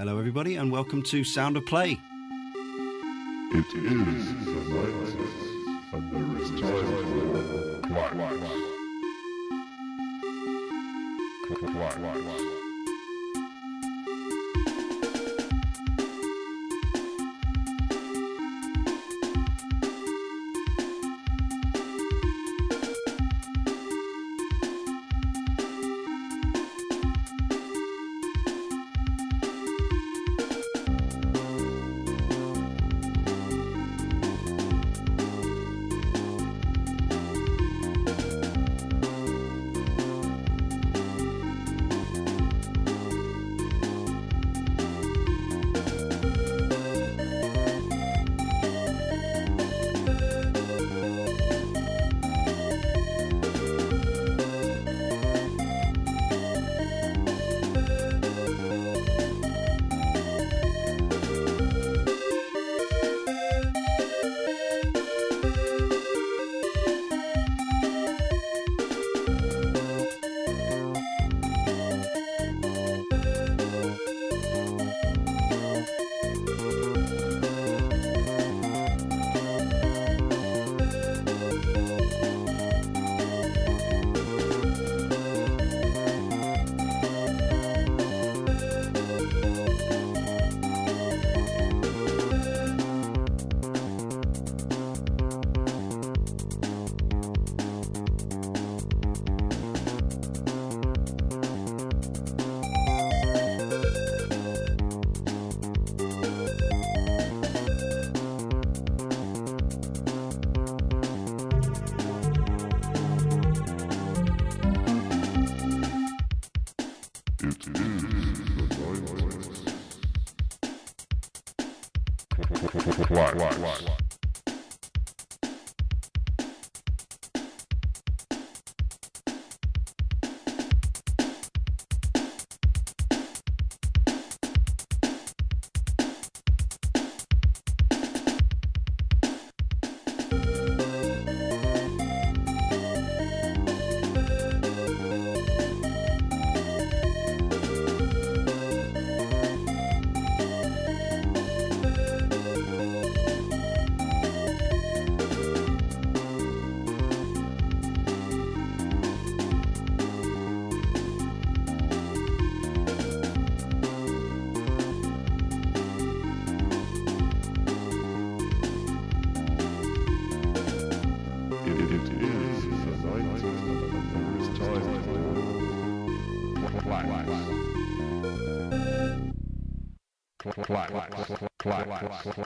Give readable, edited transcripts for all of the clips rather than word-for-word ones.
Hello everybody and welcome to Sound of Play. It is the 90s and there is time for Klax. Klax.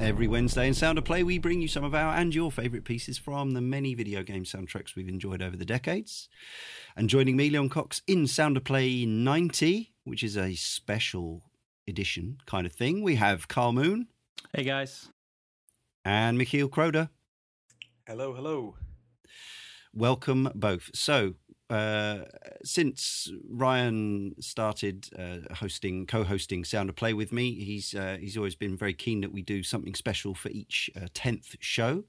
Every Wednesday in Sound of Play, we bring you some of our and your favourite pieces from the many video game soundtracks we've enjoyed over the decades. And joining me, Leon Cox, in Sound of Play 90, which is a special edition kind of thing, we have Karl Moon. Hey, guys. And Michiel Kroder. Hello, hello. Welcome both. So, since Ryan started co-hosting Sound of Play with me, he's always been very keen that we do something special for each 10th show.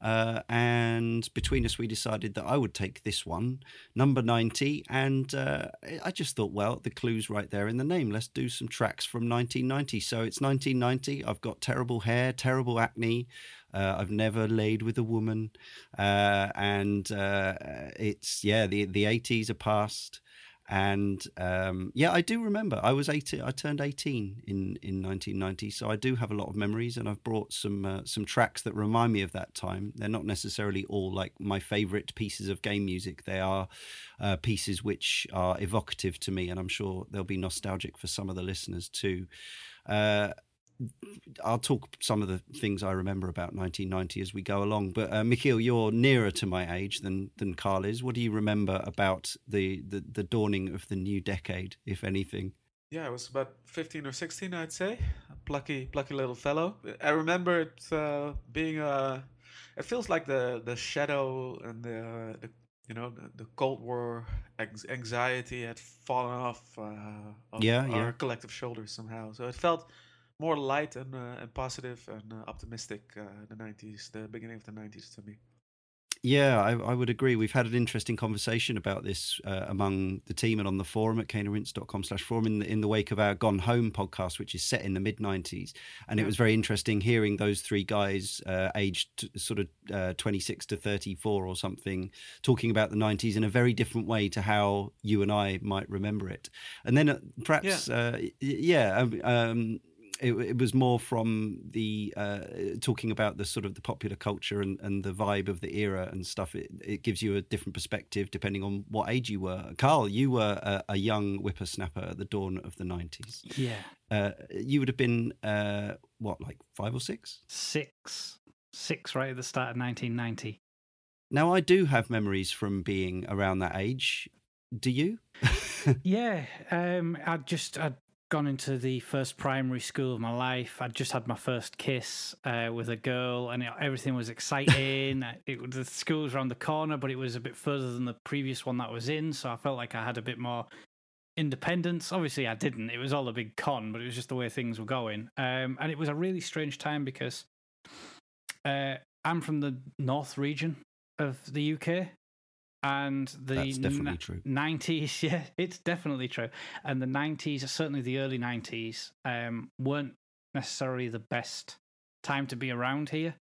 And between us, we decided that I would take this one, number 90. And I just thought, well, the clue's right there in the name. Let's do some tracks from 1990. So it's 1990. I've got terrible hair, terrible acne. I've never laid with a woman. And it's, yeah, the 80s are past. And yeah, I do remember. I turned 18 in 1990, so I do have a lot of memories, and I've brought some tracks that remind me of that time. They're not necessarily all like my favourite pieces of game music. They are pieces which are evocative to me, and I'm sure they'll be nostalgic for some of the listeners too. I'll talk some of the things I remember about 1990 as we go along. But Michiel, you're nearer to my age than Karl is. What do you remember about the dawning of the new decade, if anything? Yeah, I was about 15 or 16, I'd say. A plucky little fellow. I remember it being a. It feels like the shadow and the Cold War anxiety had fallen off our collective shoulders somehow. So it felt more light and positive and optimistic, the beginning of the 90s to me. Yeah, I would agree. We've had an interesting conversation about this among the team and on the forum at caneandrinse.com/forum in the wake of our Gone Home podcast, which is set in the mid-90s. And it was very interesting hearing those three guys aged sort of 26 to 34 or something, talking about the 90s in a very different way to how you and I might remember it. And then it was more from the talking about the sort of the popular culture and the vibe of the era and stuff. It gives you a different perspective depending on what age you were. Karl, you were a young whippersnapper at the dawn of the 90s. Yeah. You would have been, like 5 or 6? Six, right at the start of 1990. Now, I do have memories from being around that age. Do you? Yeah. I'd gone into the first primary school of my life. I'd just had my first kiss with a girl, and everything was exciting. The school was around the corner, but it was a bit further than the previous one that I was in, so I felt like I had a bit more independence. Obviously, I didn't. It was all a big con, but it was just the way things were going. And it was a really strange time because I'm from the north region of the UK, and that's definitely true. 90s, yeah, it's definitely true. And the 90s, certainly the early 90s, weren't necessarily the best time to be around here.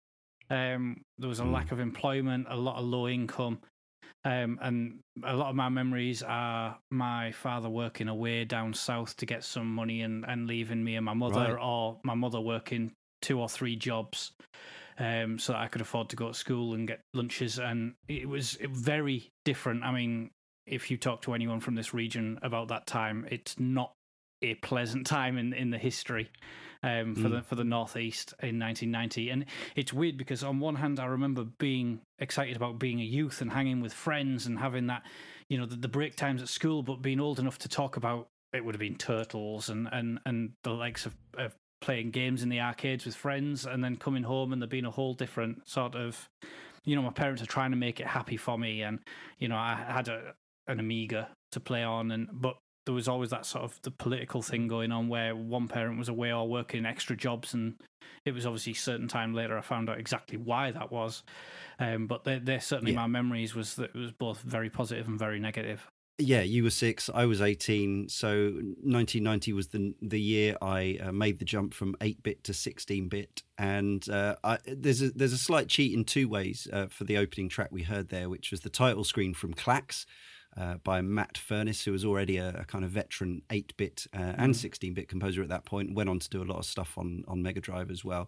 There was a lack of employment, a lot of low income, and a lot of my memories are my father working away down south to get some money and leaving me and my mother, right, or my mother working 2 or 3 jobs, so that I could afford to go to school and get lunches. And it was very different. I mean, if you talk to anyone from this region about that time, it's not a pleasant time in the history for the Northeast in 1990. And it's weird because on one hand, I remember being excited about being a youth and hanging with friends and having that, you know, the break times at school, but being old enough to talk about, it would have been Turtles and the likes of playing games in the arcades with friends, and then coming home and there being a whole different sort of, you know, my parents are trying to make it happy for me, and, you know, I had an Amiga to play on, but there was always that sort of the political thing going on where one parent was away or working extra jobs, and it was obviously a certain time later I found out exactly why that was, but they're certainly my memories was that it was both very positive and very negative. Yeah, you were 6, I was 18, so 1990 was the year I made the jump from 8-bit to 16-bit, and there's a slight cheat in two ways for the opening track we heard there, which was the title screen from Klax, by Matt Furness, who was already a kind of veteran 8-bit and 16-bit composer at that point, went on to do a lot of stuff on Mega Drive as well.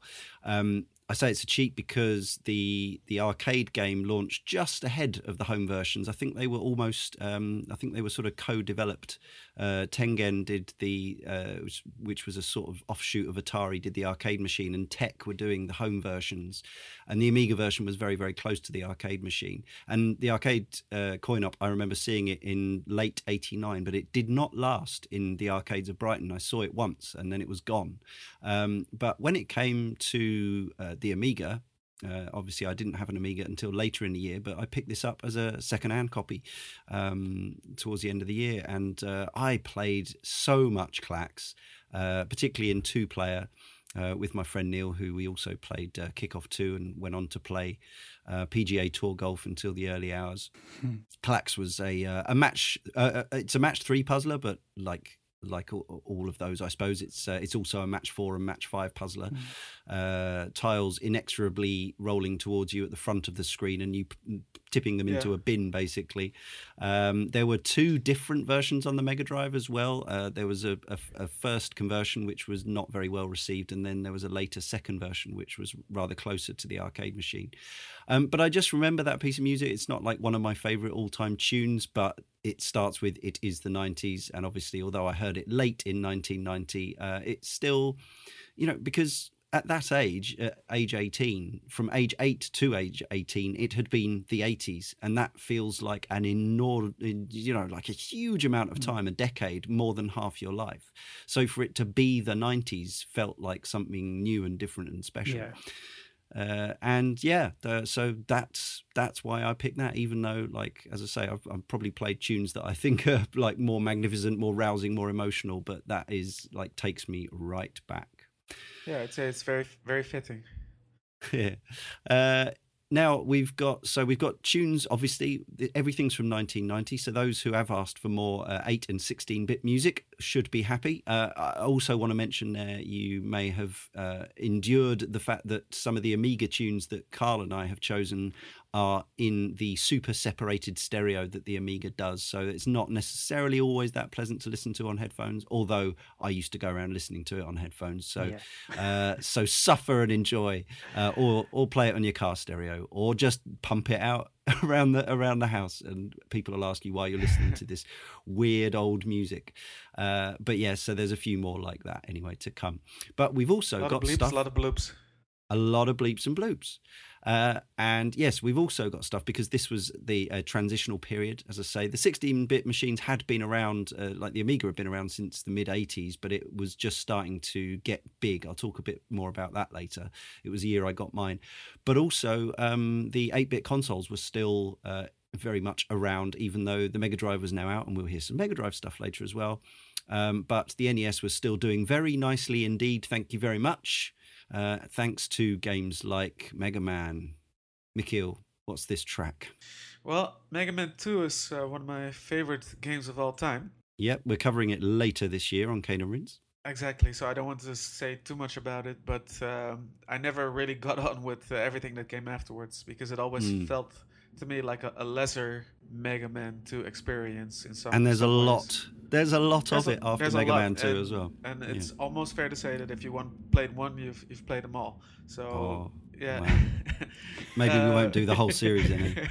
I say it's a cheat because the arcade game launched just ahead of the home versions. I think they were almost, sort of co-developed. Tengen did the, which was a sort of offshoot of Atari, did the arcade machine, and Tech were doing the home versions. And the Amiga version was very, very close to the arcade machine. And the arcade coin-op, I remember seeing it in late 89, but it did not last in the arcades of Brighton. I saw it once and then it was gone. But when it came to the Amiga, Obviously, I didn't have an Amiga until later in the year, but I picked this up as a second-hand copy towards the end of the year, and I played so much Klax, particularly in two-player, with my friend Neil, who we also played Kickoff Two and went on to play PGA Tour Golf until the early hours. Klax was a match. It's a match three puzzler, but like all of those, I suppose it's also a match four and match five puzzler. Tiles inexorably rolling towards you at the front of the screen, and you tipping them into a bin, basically. There were two different versions on the Mega Drive as well. There was a first conversion, which was not very well received, and then there was a later second version, which was rather closer to the arcade machine. But I just remember that piece of music. It's not like one of my favourite all-time tunes, but it starts with "It is the 90s," and obviously, although I heard it late in 1990, it's still, you know, because at that age, age 18, from age 8 to age 18, it had been the 80s. And that feels like an enormous, you know, like a huge amount of time, a decade, more than half your life. So for it to be the 90s felt like something new and different and special. Yeah. So that's why I picked that, even though, like, as I say, I've probably played tunes that I think are like more magnificent, more rousing, more emotional, but that is like takes me right back. Yeah, I'd say it's very, very fitting. Yeah. Now we've got tunes. Obviously, everything's from 1990. So those who have asked for more 8 and 16-bit music should be happy. I also want to mention there you may have endured the fact that some of the Amiga tunes that Karl and I have chosen are in the super separated stereo that the Amiga does. So it's not necessarily always that pleasant to listen to on headphones, although I used to go around listening to it on headphones. So so suffer and enjoy, or play it on your car stereo, or just pump it out around the house, and people will ask you why you're listening to this weird old music. But yeah, so there's a few more like that anyway to come. But we've also got stuff. A lot of bleeps and bloops. And yes, we've also got stuff because this was the transitional period. As I say, the 16-bit machines had been around, like the Amiga had been around since the mid-'80s, but it was just starting to get big. I'll talk a bit more about that later. It was the year I got mine. But also, the 8-bit consoles were still very much around, even though the Mega Drive was now out, and we'll hear some Mega Drive stuff later as well. But the NES was still doing very nicely indeed. Thank you very much. Thanks to games like Mega Man. Michiel, what's this track? Well, Mega Man 2 is one of my favorite games of all time. Yep, we're covering it later this year on Cane and Rinse. Exactly, so I don't want to say too much about it, but I never really got on with everything that came afterwards, because it always felt to me like a lesser Mega Man 2 experience in some ways. And there's a lot of it after Mega Man 2 as well. And it's almost fair to say that if you played one, you've played them all. So maybe we won't do the whole series anymore.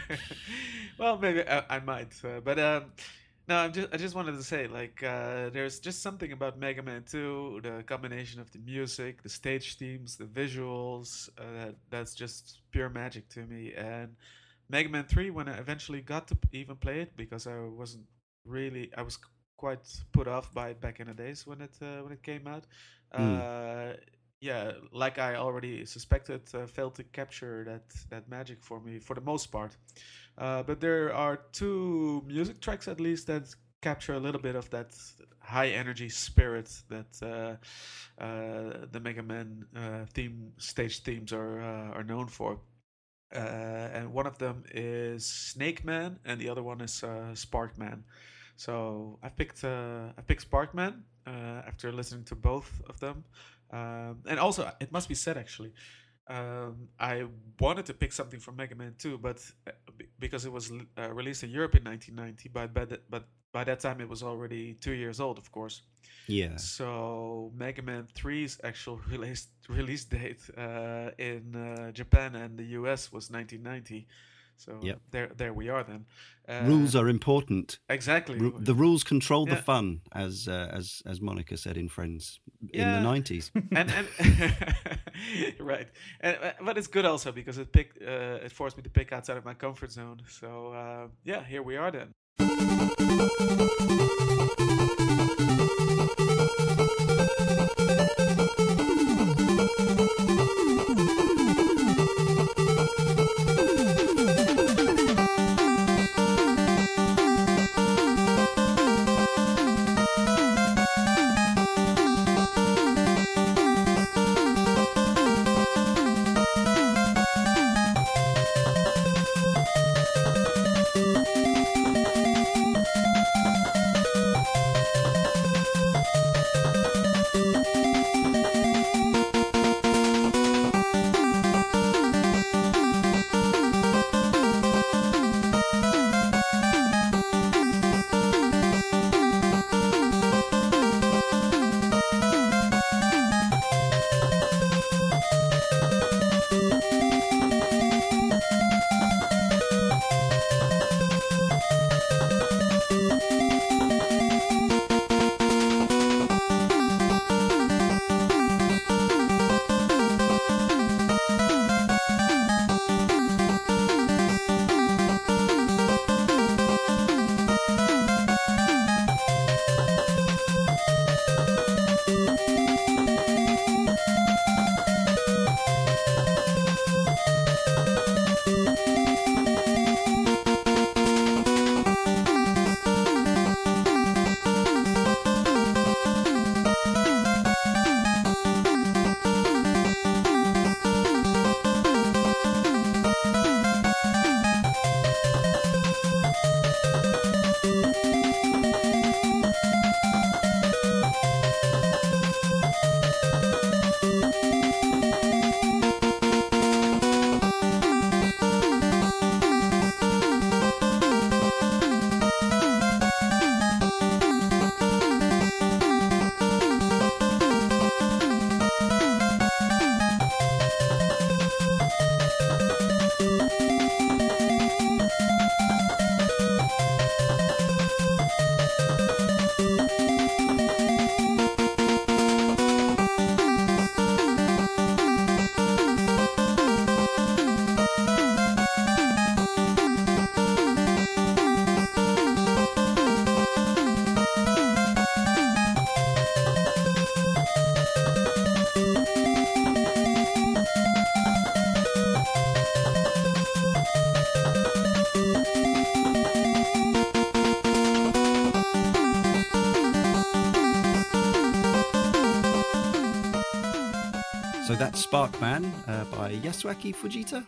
Well, maybe I might. I just wanted to say, like, there's just something about Mega Man 2, the combination of the music, the stage themes, the visuals, that's just pure magic to me. And Mega Man 3, when I eventually got to even play it, because I was quite put off by it back in the days when it came out. Like I already suspected, failed to capture that magic for me for the most part. But there are two music tracks at least that capture a little bit of that high energy spirit that the Mega Man stage themes are known for. And one of them is Snake Man, and the other one is Spark Man. So I picked Spark Man after listening to both of them. And also, it must be said, actually, I wanted to pick something from Mega Man 2, but because it was released in Europe in 1990, but by that time it was already 2 years old, of course. Yeah. So Mega Man 3's actual release date in Japan and the US was 1990. So there we are then. Rules are important. Exactly. The rules control the fun, as Monica said in Friends in the 90s. and right. And, but it's good also because it forced me to pick outside of my comfort zone. So here we are then. So that's Sparkman by Yasuaki Fujita.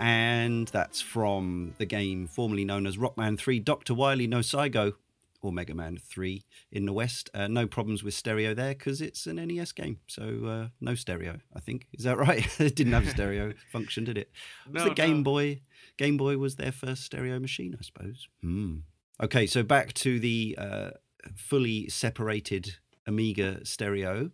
And that's from the game formerly known as Rockman 3, Dr. Wily no Saigo, or Mega Man 3 in the West. No problems with stereo there because it's an NES game. So no stereo, I think. Is that right? It didn't have a stereo function, did it? No, Game Boy. Game Boy was their first stereo machine, I suppose. Mm. Okay, so back to the fully separated Amiga stereo.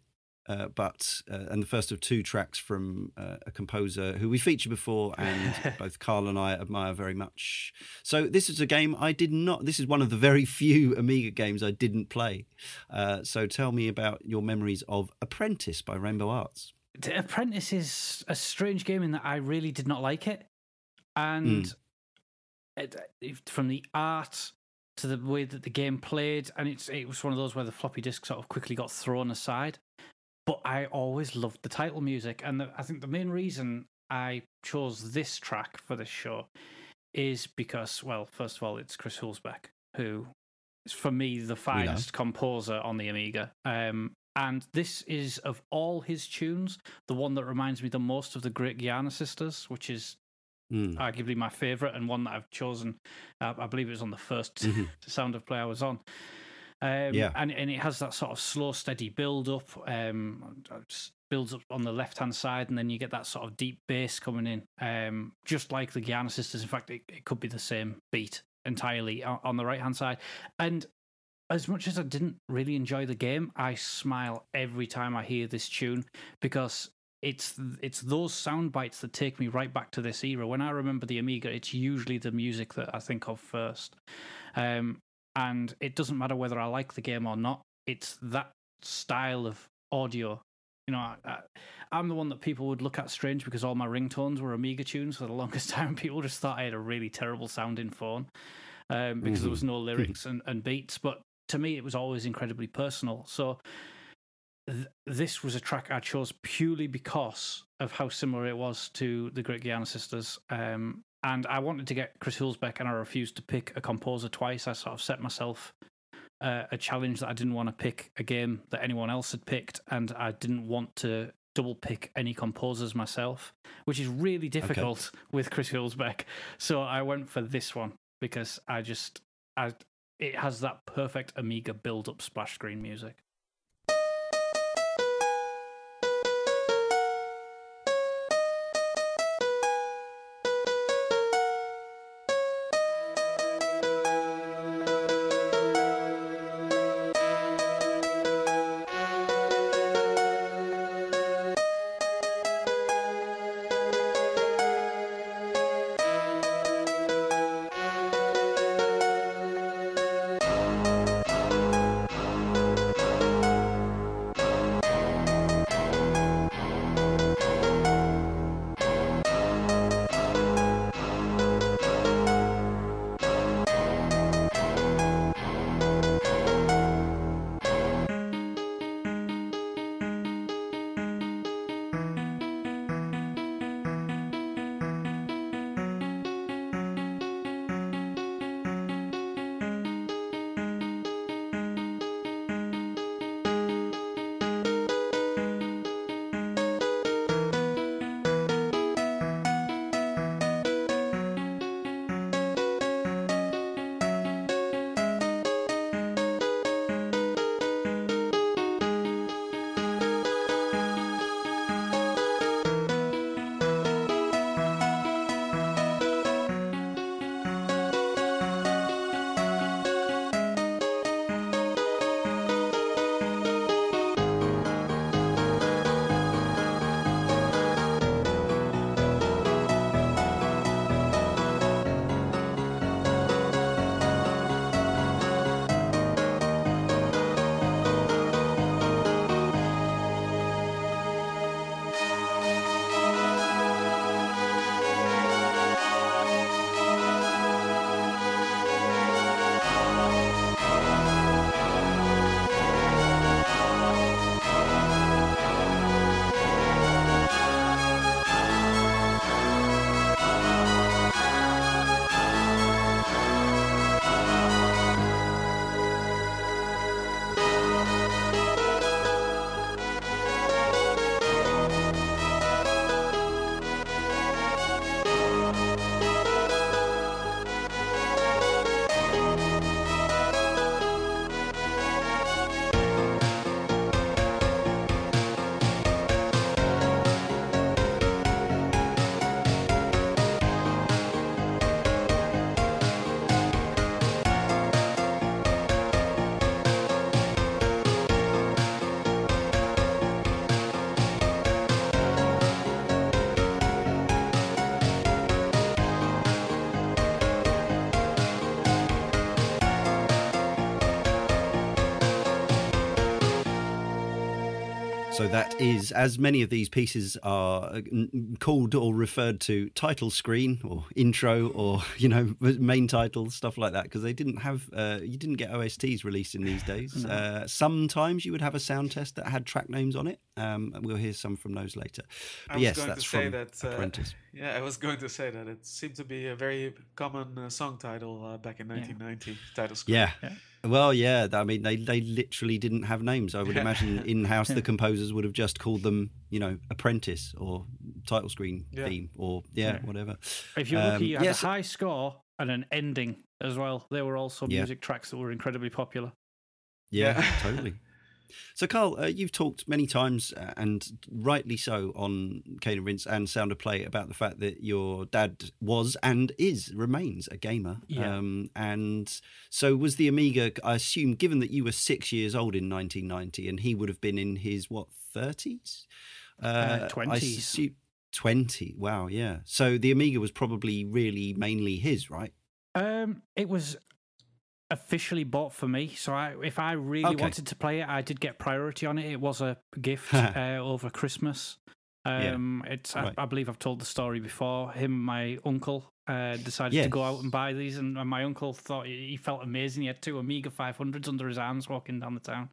And the first of two tracks from a composer who we featured before and both Karl and I admire very much. So this is a game I did not... This is one of the very few Amiga games I didn't play. So tell me about your memories of Apprentice by Rainbow Arts. Apprentice is a strange game in that I really did not like it. And from the art... to the way that the game played, and it was one of those where the floppy disk sort of quickly got thrown aside. But I always loved the title music, and I think the main reason I chose this track for this show is because, well, first of all, it's Chris Huelsbeck, who is, for me, the finest composer on the Amiga. And this is, of all his tunes, the one that reminds me the most of the Great Guiana Sisters, which is arguably my favourite and one that I've chosen. I believe it was on the first Sound of Play I was on. And it has that sort of slow, steady build-up. Just builds up on the left-hand side, and then you get that sort of deep bass coming in, just like the Guiana Sisters. In fact, it could be the same beat entirely on the right-hand side. And as much as I didn't really enjoy the game, I smile every time I hear this tune because... It's those sound bites that take me right back to this era. When I remember the Amiga, it's usually the music that I think of first. And it doesn't matter whether I like the game or not. It's that style of audio. You know, I'm the one that people would look at strange because all my ringtones were Amiga tunes for the longest time. People just thought I had a really terrible sounding phone because there was no lyrics and beats. But to me, it was always incredibly personal. So... This was a track I chose purely because of how similar it was to the Great Guiana Sisters. And I wanted to get Chris Huelsbeck, and I refused to pick a composer twice. I sort of set myself a challenge that I didn't want to pick a game that anyone else had picked, and I didn't want to double pick any composers myself, which is really difficult with Chris Huelsbeck. So I went for this one because it has that perfect Amiga build-up splash screen music. So that is, as many of these pieces are called or referred to, title screen or intro or, you know, main title, stuff like that, because they didn't have, you didn't get OSTs released in these days. No. Sometimes you would have a sound test that had track names on it. And we'll hear some from those later. But yes, that's from Apprentice. Yeah, I was going to say that it seemed to be a very common song title back in 1990, title screen. Yeah. Well, yeah, I mean, they literally didn't have names. I would imagine in-house the composers would have just called them, you know, Apprentice or title screen theme or, whatever. If you're lucky, you had a high score and an ending as well. They were also music tracks that were incredibly popular. Yeah. Totally. So, Karl, you've talked many times, and rightly so, on Cane and Rinse and Sound of Play about the fact that your dad was and remains a gamer. Yeah. And so was the Amiga, I assume, given that you were 6 years old in 1990 and he would have been in his, what, 30s? 20s. 20, wow, yeah. So the Amiga was probably really mainly his, right? It was officially bought for me, so if I really wanted to play it, I did get priority on it. It was a gift over Christmas. I believe I've told the story before. Him and my uncle decided to go out and buy these, and my uncle thought he felt amazing. He had two Amiga 500s under his arms walking down the town.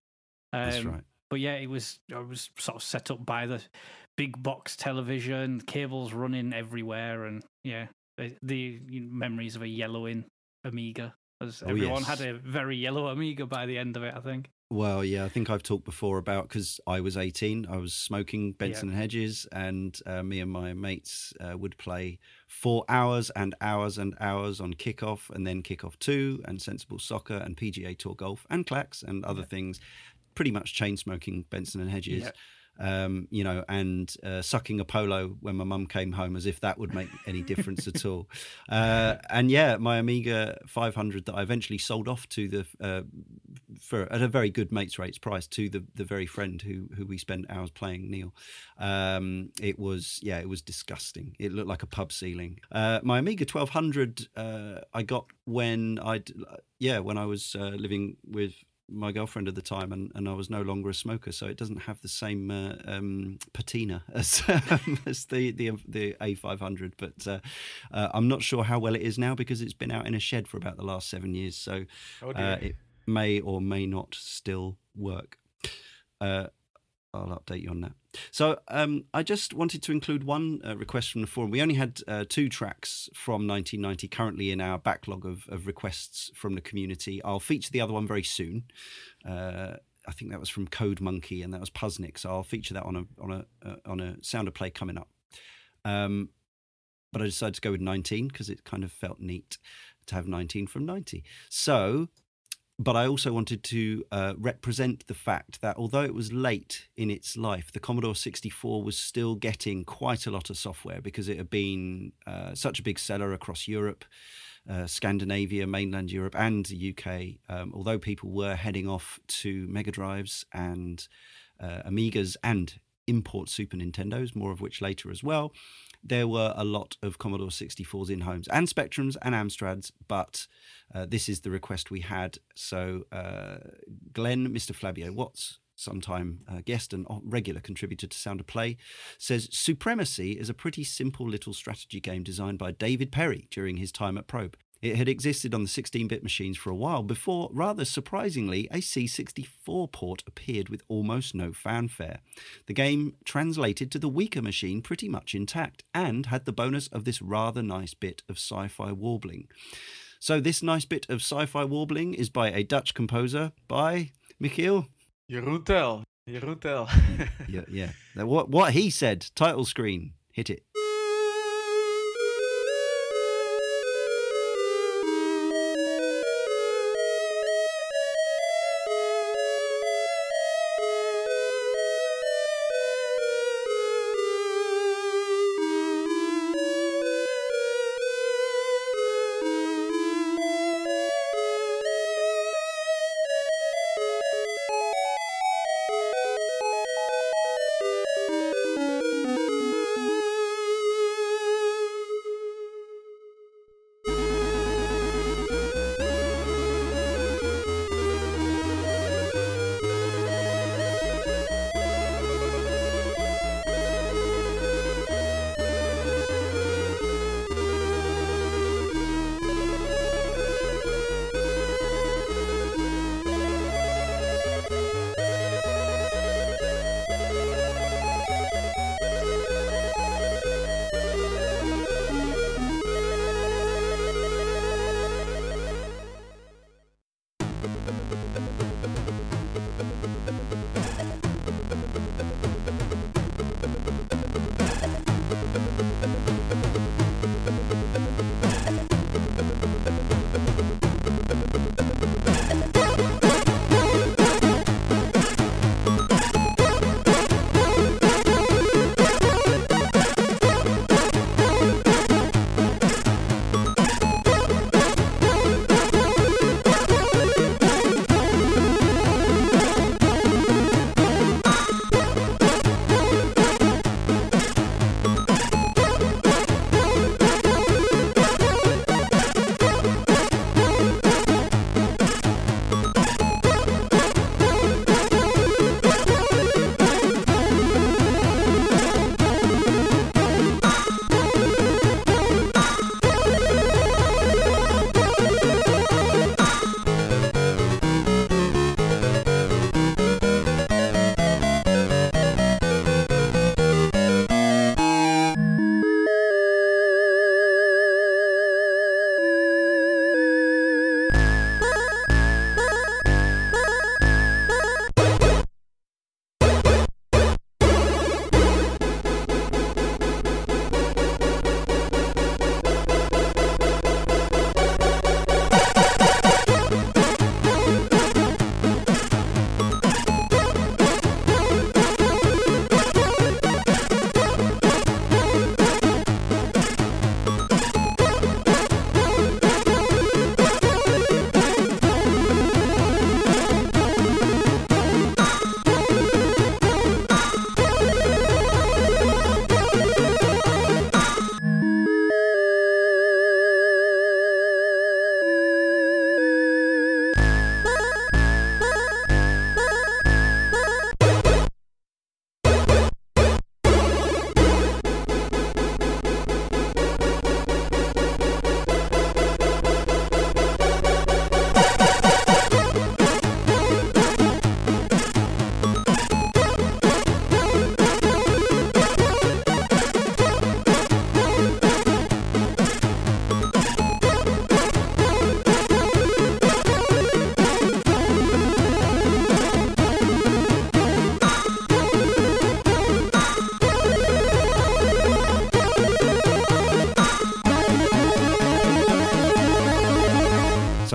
That's right. But yeah, I was sort of set up by the big box television, cables running everywhere, and the memories of a yellowing Amiga. As everyone had a very yellow Amiga by the end of it, I think. Well, yeah, I think I've talked before about, because I was 18, I was smoking Benson and Hedges, and me and my mates would play for hours and hours and hours on Kickoff, and then Kickoff Two, and Sensible Soccer, and PGA Tour Golf, and Klax, and other things. Pretty much chain smoking Benson and Hedges. Yeah. You know, and sucking a polo when my mum came home, as if that would make any difference at all. And yeah, my Amiga 500 that I eventually sold off to the for at a very good mates' rates price to the very friend who we spent hours playing, Neil. It was disgusting. It looked like a pub ceiling. My Amiga 1200 I got when I was living with my girlfriend at the time, and I was no longer a smoker, so it doesn't have the same patina as the A500. But I'm not sure how well it is now, because it's been out in a shed for about the last 7 years, so it may or may not still work. I'll update you on that. So I just wanted to include one request from the forum. We only had two tracks from 1990 currently in our backlog of requests from the community. I'll feature the other one very soon. I think that was from Code Monkey, and that was Puznik. So I'll feature that on a Sound of Play coming up. But I decided to go with 19 because it kind of felt neat to have 19 from 90. So. But I also wanted to represent the fact that although it was late in its life, the Commodore 64 was still getting quite a lot of software, because it had been such a big seller across Europe, Scandinavia, mainland Europe, and the UK. Although people were heading off to Mega Drives and Amigas and import Super Nintendos, more of which later as well, there were a lot of Commodore 64s in homes, and Spectrums and Amstrads, but this is the request we had. So Glenn, Mr. Flavio Watts, sometime guest and regular contributor to Sound of Play, says, Supremacy is a pretty simple little strategy game designed by David Perry during his time at Probe. It had existed on the 16-bit machines for a while before, rather surprisingly, a C64 port appeared with almost no fanfare. The game translated to the weaker machine pretty much intact, and had the bonus of this rather nice bit of sci-fi warbling. So this nice bit of sci-fi warbling is by a Dutch composer, by Michiel? Jeroen Tel. Jeroen Tel. yeah. What he said, title screen, hit it.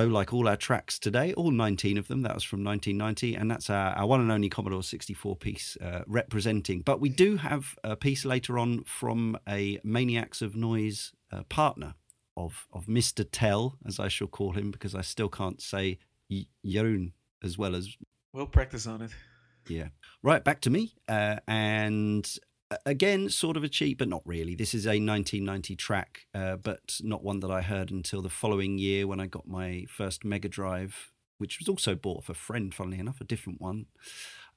also, like all our tracks today, all 19 of them, that was from 1990, and that's our one and only Commodore 64 piece representing. But we do have a piece later on from a Maniacs of Noise partner of Mr. Tel, as I shall call him, because I still can't say Jeroen as well as... We'll practice on it. Yeah. Right, back to me. And... Again, sort of a cheat, but not really. This is a 1990 track, but not one that I heard until the following year when I got my first Mega Drive, which was also bought off a friend, funnily enough, a different one.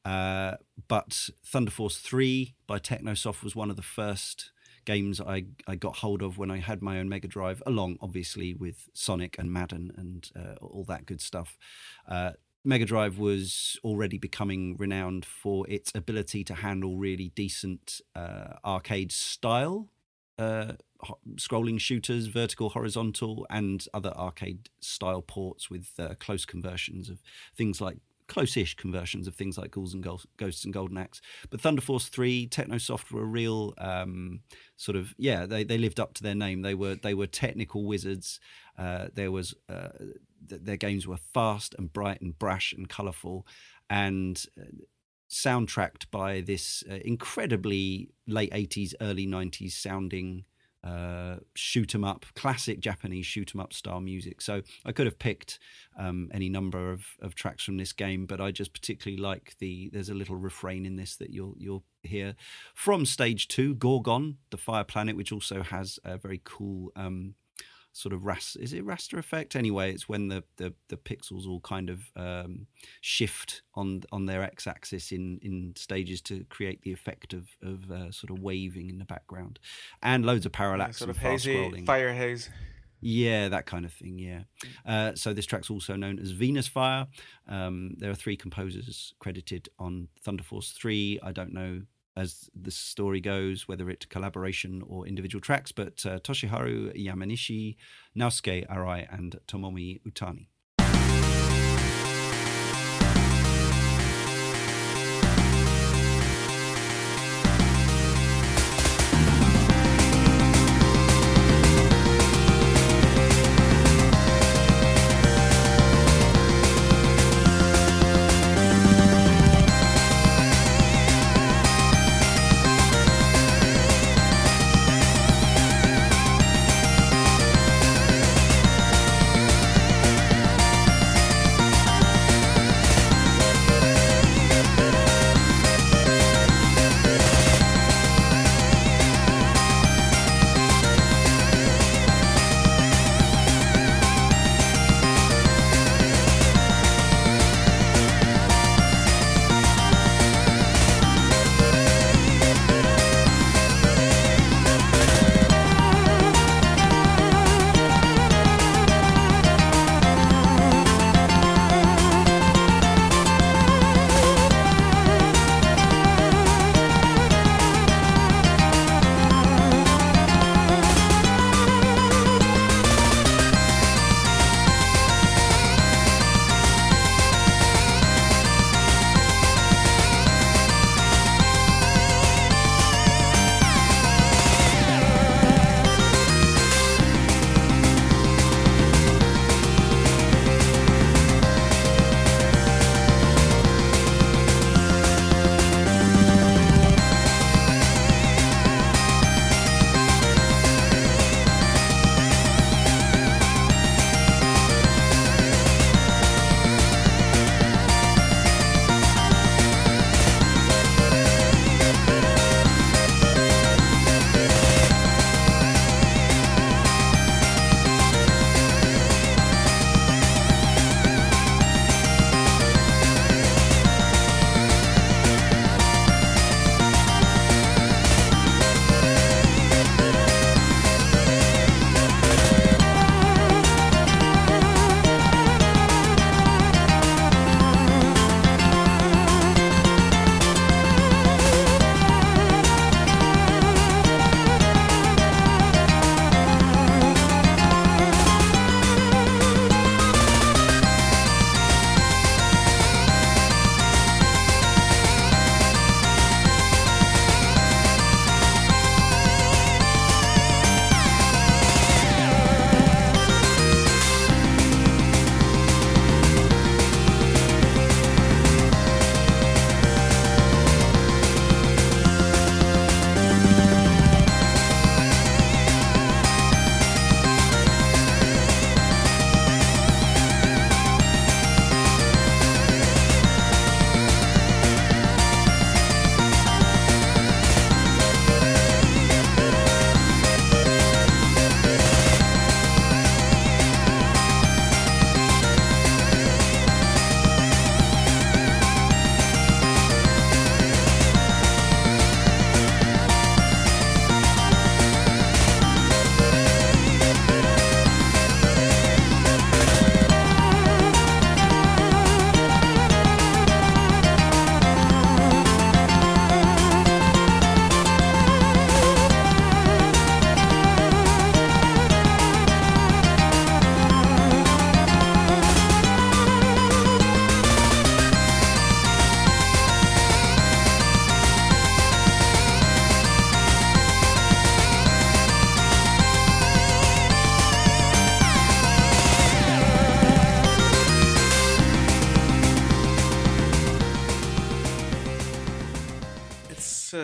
But Thunder Force III by TechnoSoft was one of the first games I got hold of when I had my own Mega Drive, along, obviously, with Sonic and Madden and all that good stuff. Mega Drive was already becoming renowned for its ability to handle really decent arcade style scrolling shooters, vertical, horizontal, and other arcade style ports with close-ish conversions of things like Ghosts and Golden Axe. But Thunder Force 3, TechnoSoft were a real they lived up to their name. They were technical wizards. Their games were fast and bright and brash and colourful, and soundtracked by this incredibly late 80s, early 90s sounding shoot 'em up, classic Japanese shoot 'em up style music. So I could have picked any number of tracks from this game, but I just particularly like there's a little refrain in this that you'll hear from stage 2, Gorgon, the Fire Planet, which also has a very cool sort of raster effect. Anyway, it's when the pixels all kind of shift on their x-axis in stages to create the effect of sort of waving in the background, and loads of parallax, sort of hazy scrolling. Fire haze. Yeah, that kind of thing, yeah. So this track's also known as Venus Fire. There are 3 composers credited on Thunder Force 3. I don't know, as the story goes, whether it's collaboration or individual tracks, but Toshiharu Yamanishi, Naosuke Arai, and Tomomi Utani.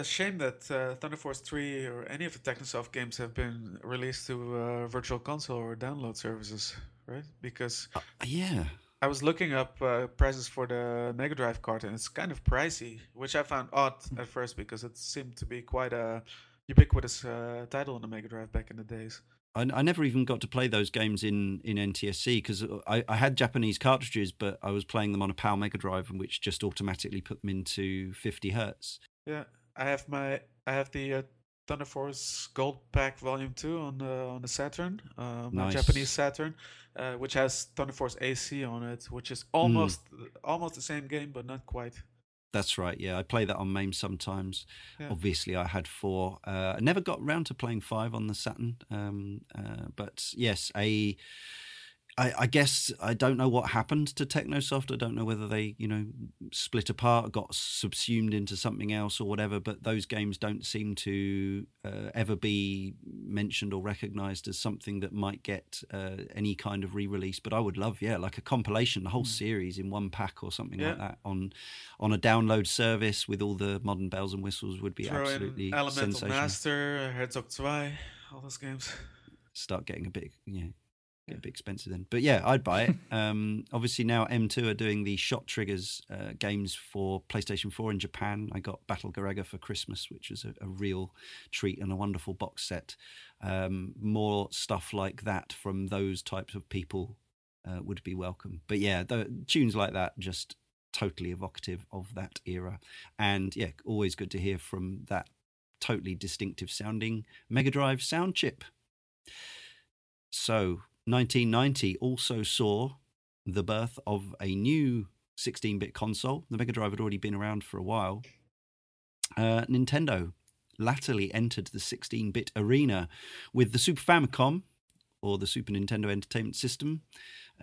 a shame that Thunder Force 3 or any of the TechnoSoft games have been released to Virtual Console or download services, right? Because I was looking up prices for the Mega Drive card, and it's kind of pricey, which I found odd at first because it seemed to be quite a ubiquitous title on the Mega Drive back in the days. I never even got to play those games in NTSC because I had Japanese cartridges, but I was playing them on a PAL Mega Drive, which just automatically put them into 50 hertz. Yeah, I have the Thunder Force Gold Pack Volume 2 on the Saturn, my Japanese Saturn, which has Thunder Force AC on it, which is almost the same game, but not quite. That's right, yeah. I play that on MAME sometimes. Yeah. Obviously, I had 4. I never got around to playing 5 on the Saturn. But yes, I guess I don't know what happened to TechnoSoft. I don't know whether they, split apart, got subsumed into something else or whatever, but those games don't seem to ever be mentioned or recognized as something that might get any kind of re-release. But I would love, like a compilation, the whole series in one pack or something like that on a download service with all the modern bells and whistles would be absolutely sensational. Elemental Master, Herzog 2, all those games. Start getting a bit, get a bit expensive then. But yeah, I'd buy it. Obviously now M2 are doing the Shot Triggers games for PlayStation 4 in Japan. I got Battle Garega for Christmas, which was a real treat and a wonderful box set. More stuff like that from those types of people would be welcome. But yeah, tunes like that just totally evocative of that era. And yeah, always good to hear from that totally distinctive sounding Mega Drive sound chip. So 1990 also saw the birth of a new 16-bit console. The Mega Drive had already been around for a while. Nintendo latterly entered the 16-bit arena with the Super Famicom, or the Super Nintendo Entertainment System.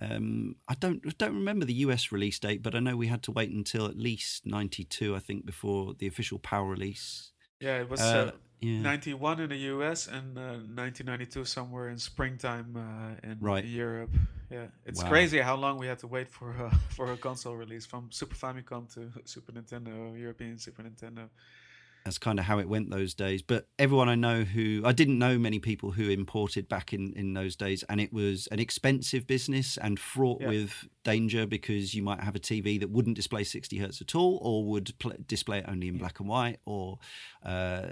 I don't remember the US release date, but I know we had to wait until at least 92, I think, before the official PAL release. Yeah, it was... 91 in the US and 1992 somewhere in springtime in Europe. Yeah, it's crazy how long we had to wait for a console release from Super Famicom to Super Nintendo, European Super Nintendo. That's kind of how it went those days. But everyone I know I didn't know many people who imported back in those days, and it was an expensive business and fraught with danger because you might have a TV that wouldn't display 60 hertz at all, or would display it only in black and white, or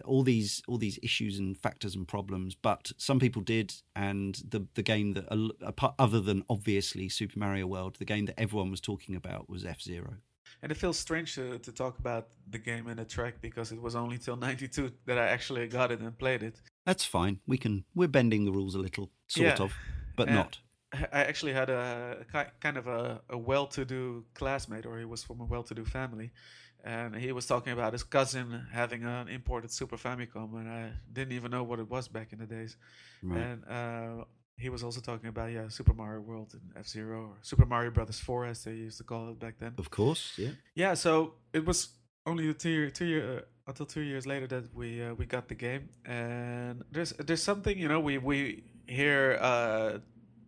all these issues and factors and problems. But some people did, and the game that, other than obviously Super Mario World, the game that everyone was talking about was F-Zero. And it feels strange to talk about the game and the track because it was only till 92 that I actually got it and played it. That's fine. We're bending the rules a little, sort of, but not. I actually had a kind of a well-to-do classmate, or he was from a well-to-do family, and he was talking about his cousin having an imported Super Famicom, and I didn't even know what it was back in the days. Right. And he was also talking about Super Mario World and F-Zero, or Super Mario Brothers 4 as they used to call it back then. Of course, yeah. Yeah, so it was only until 2 years later that we got the game, and there's something we hear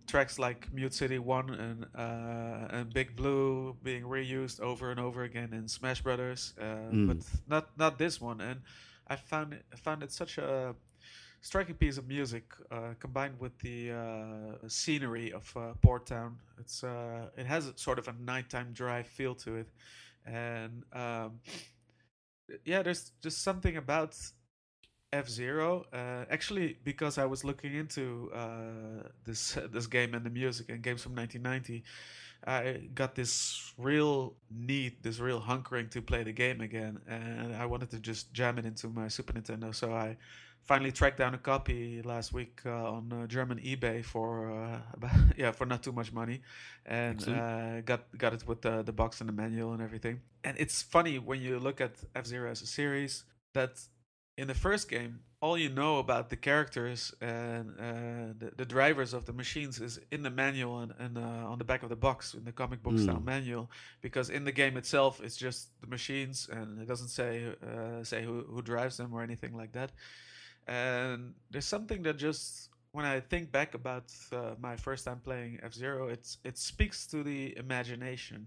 tracks like Mute City 1 and Big Blue being reused over and over again in Smash Brothers, but not this one. And I found it such a striking piece of music, combined with the scenery of Port Town. It has a sort of a nighttime drive feel to it, and there's just something about F-Zero. Actually, because I was looking into this game and the music and games from 1990, I got this real need, this real hunkering to play the game again, and I wanted to just jam it into my Super Nintendo. So I finally tracked down a copy last week on German eBay for not too much money, and got it with the box and the manual and everything. And it's funny when you look at F-Zero as a series that in the first game, all you know about the characters and the drivers of the machines is in the manual and on the back of the box in the comic book style manual, because in the game itself it's just the machines and it doesn't say who drives them or anything like that. And there's something that just, when I think back about my first time playing F-Zero, it speaks to the imagination.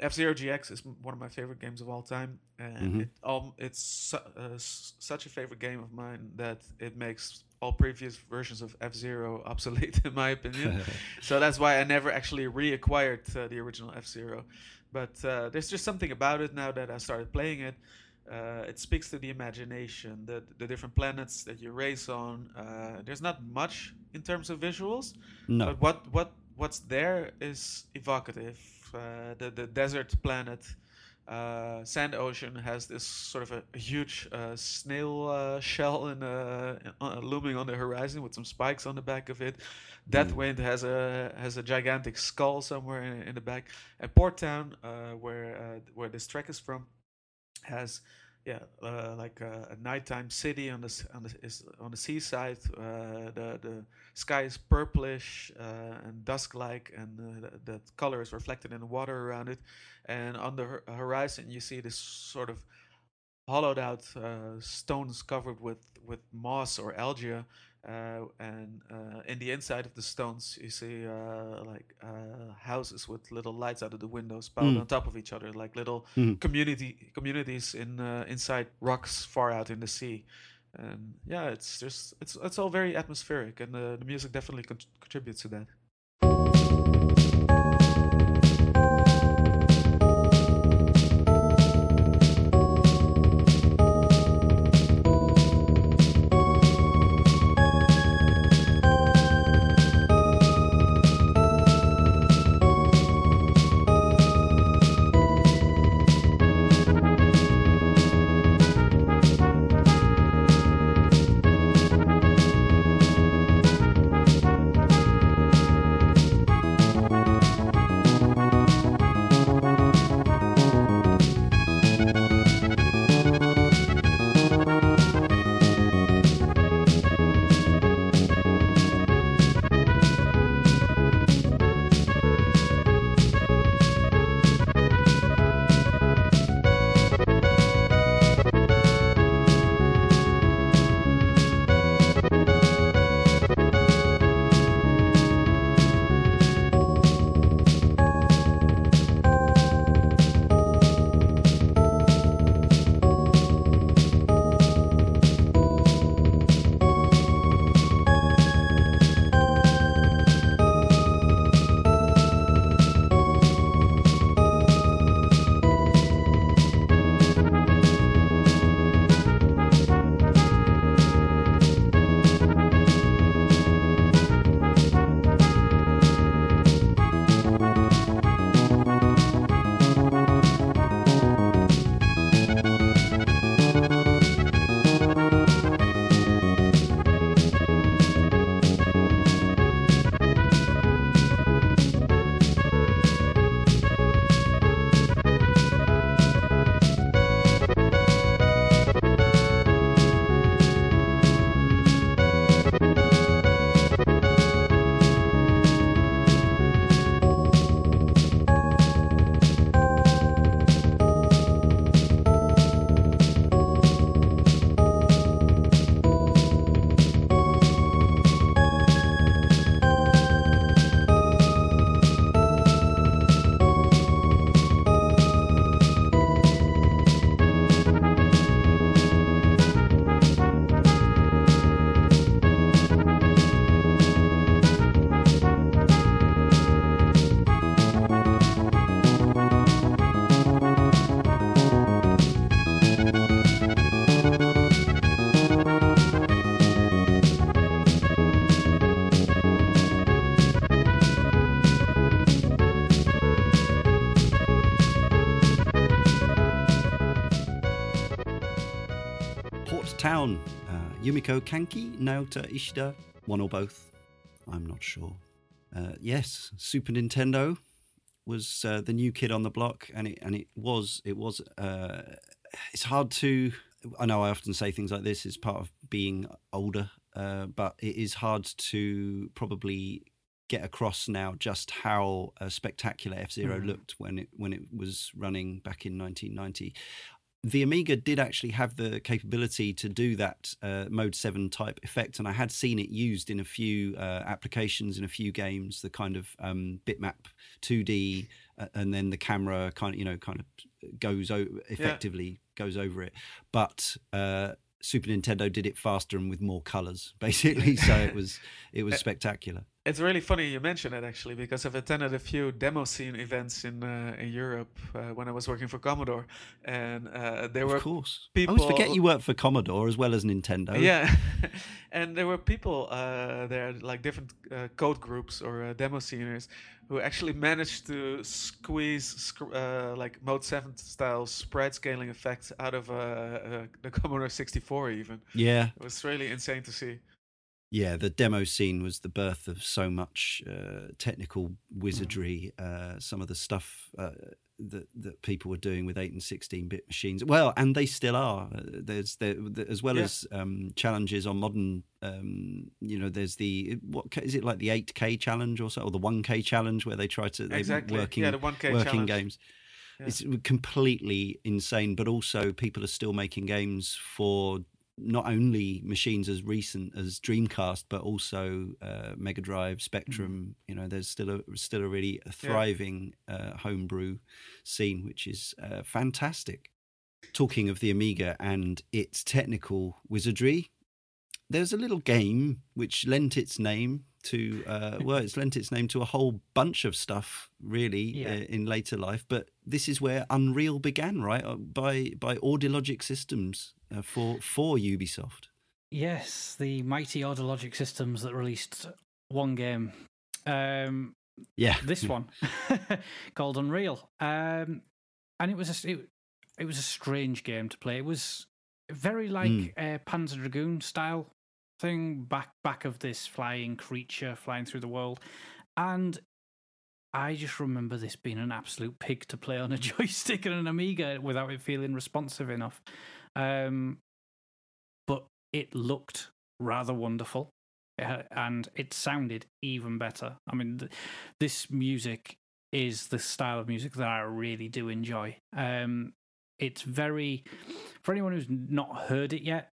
F-Zero GX is one of my favorite games of all time, and it's such a favorite game of mine that it makes all previous versions of F-Zero obsolete, in my opinion. So that's why I never actually reacquired the original F-Zero. But there's just something about it now that I started playing it. It speaks to the imagination, the different planets that you race on. There's not much in terms of visuals, but what's there is evocative. The desert planet, Sand Ocean, has this sort of a huge snail shell looming on the horizon with some spikes on the back of it. Deathwind has a gigantic skull somewhere in the back. And Port Town, where this track is from, has a nighttime city on the seaside. The sky is purplish and dusk-like, and the color is reflected in the water around it. And on the horizon, you see this sort of hollowed-out stones covered with moss or algae. And in the inside of the stones, you see houses with little lights out of the windows piled on top of each other, like little communities inside rocks far out in the sea. And yeah, it's all very atmospheric, and the music definitely contributes to that. Town, Yumiko Kanki, Naota Ishida, one or both, I'm not sure. Yes, Super Nintendo was the new kid on the block, and it was it's hard to, I know I often say things like this, it's part of being older, but it is hard to probably get across now just how spectacular F-Zero looked when it was running back in 1990. The Amiga did actually have the capability to do that Mode 7 type effect, and I had seen it used in a few applications, in a few games, the kind of bitmap 2D and then the camera kind of goes over, effectively goes over it. But Super Nintendo did it faster and with more colors, basically. So it was spectacular. It's really funny you mention that, actually, because I've attended a few demo scene events in Europe when I was working for Commodore, and there were people. I always forget you worked for Commodore as well as Nintendo. Yeah, and there were people there, like different code groups or demo sceners, who actually managed to squeeze like Mode 7 style sprite scaling effects out of the Commodore 64 even. Yeah, it was really insane to see. Yeah, the demo scene was the birth of so much technical wizardry. Some of the stuff that people were doing with 8 and 16-bit machines. Well, and they still are. There's as well as challenges on modern. There's what is it like the 8K challenge or so, or the 1K challenge where they try to the 1K working challenge. Games. Yeah. It's completely insane, but also people are still making games for. Not only machines as recent as Dreamcast, but also Mega Drive, Spectrum. Mm. There's still a really thriving homebrew scene, which is fantastic. Talking of the Amiga and its technical wizardry, there's a little game which lent its name to a whole bunch of stuff, really, in later life. But this is where Unreal began, right? By Audiologic Systems for Ubisoft. Yes, the mighty Audiologic Systems that released one game. This one called Unreal, and it was a strange game to play. It was very like Panzer Dragoon style. Thing back of this flying creature flying through the world, and I just remember this being an absolute pig to play on a joystick and an Amiga without it feeling responsive enough. But it looked rather wonderful, and it sounded even better. I mean, this music is the style of music that I really do enjoy. It's very, for anyone who's not heard it yet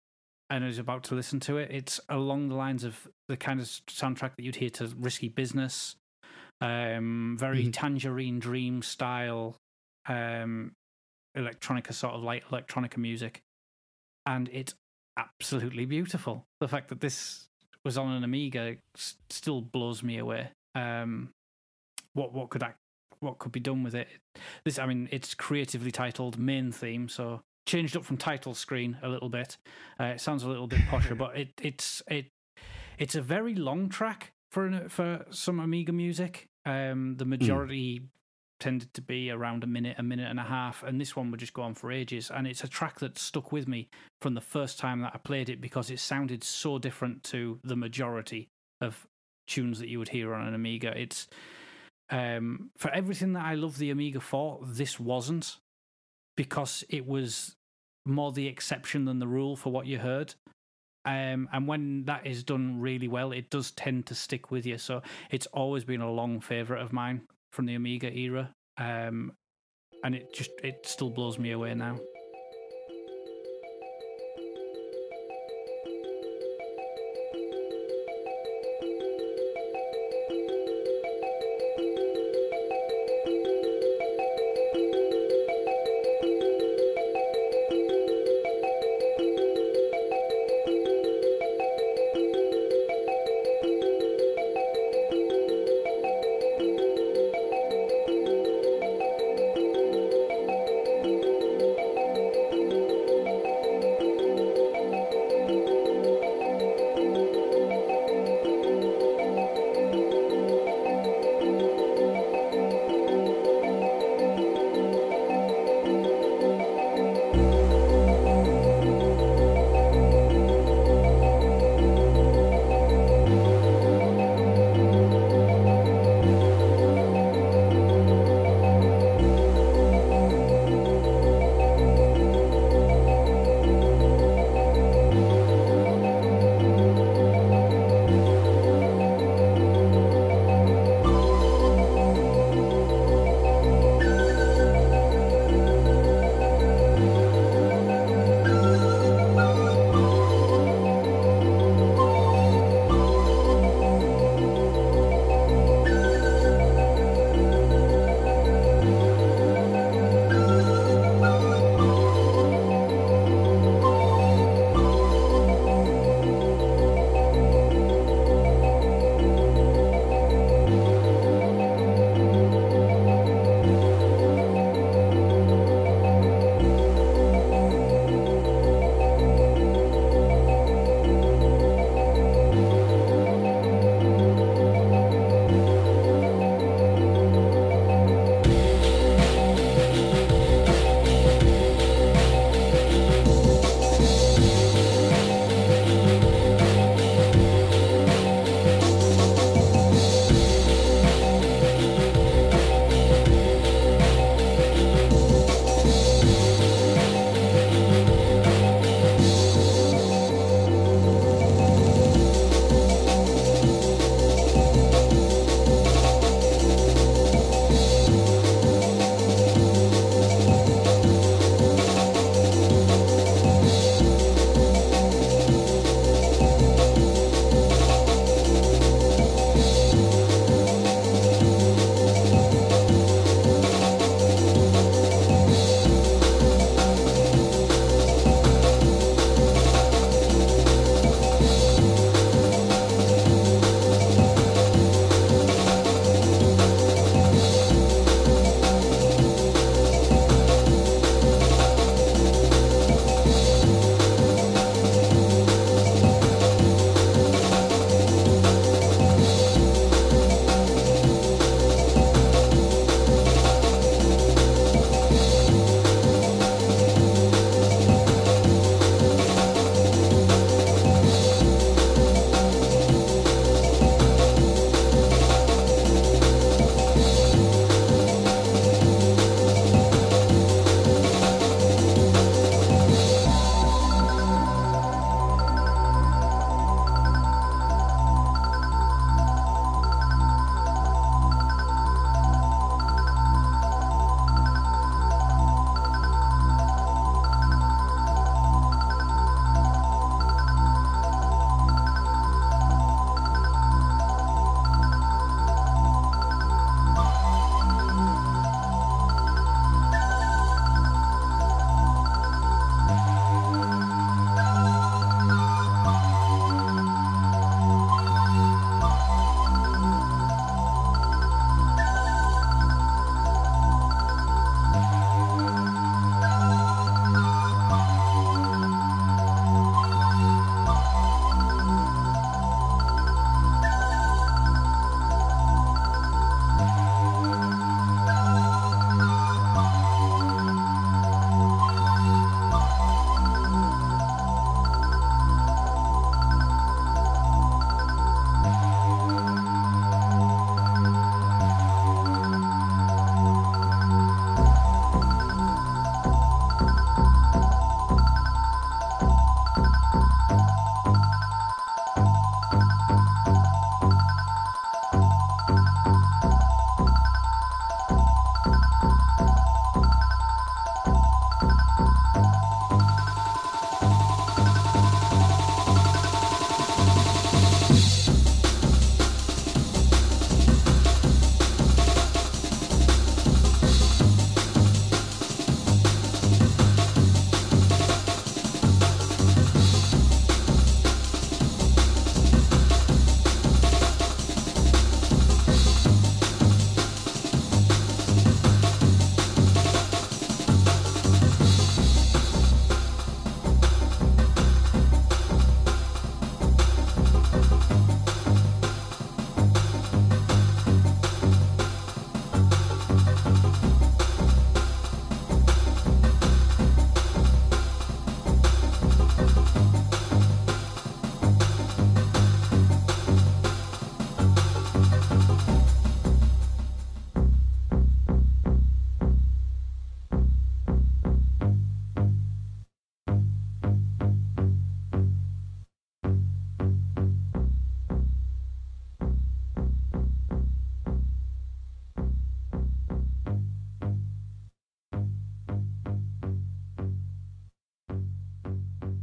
and is about to listen to it, it's along the lines of the kind of soundtrack that you'd hear to Risky Business, very Tangerine Dream style, electronica, sort of light electronica music. And it's absolutely beautiful. The fact that this was on an Amiga still blows me away. What could be done with it? This, I mean, it's creatively titled Main Theme, so changed up from title screen a little bit. It sounds a little bit posher, but it's a very long track for some Amiga music. The majority tended to be around a minute and a half, and this one would just go on for ages. And it's a track that stuck with me from the first time that I played it because it sounded so different to the majority of tunes that you would hear on an Amiga. It's for everything that I love the Amiga for, this wasn't. Because it was more the exception than the rule for what you heard. And when that is done really well, it does tend to stick with you. So it's always been a long favourite of mine from the Amiga era. And it still blows me away now.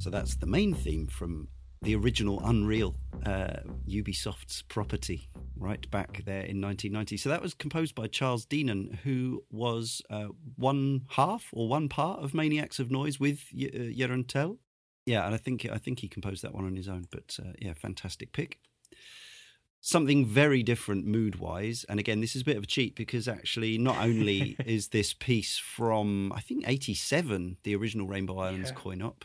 So that's the main theme from the original Unreal, Ubisoft's property, right back there in 1990. So that was composed by Charles Deanan, who was one part of Maniacs of Noise with Jeroen Tel. Yeah, and I think he composed that one on his own. But yeah, fantastic pick. Something very different mood-wise, and again, this is a bit of a cheat because actually, not only is this piece from I think 1987, the original Rainbow Islands coin-op.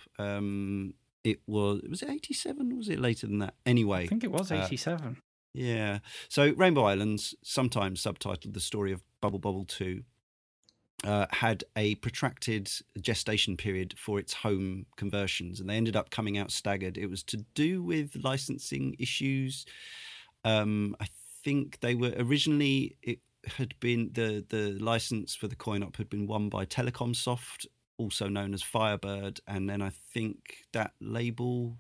It was 1987? Was it later than that? Anyway, I think it was 1987. Yeah. So Rainbow Islands, sometimes subtitled "The Story of Bubble Bobble 2," had a protracted gestation period for its home conversions, and they ended up coming out staggered. It was to do with licensing issues. I think they were originally, it had been the license for the coin-op had been won by TelecomSoft, also known as Firebird, and then I think that label,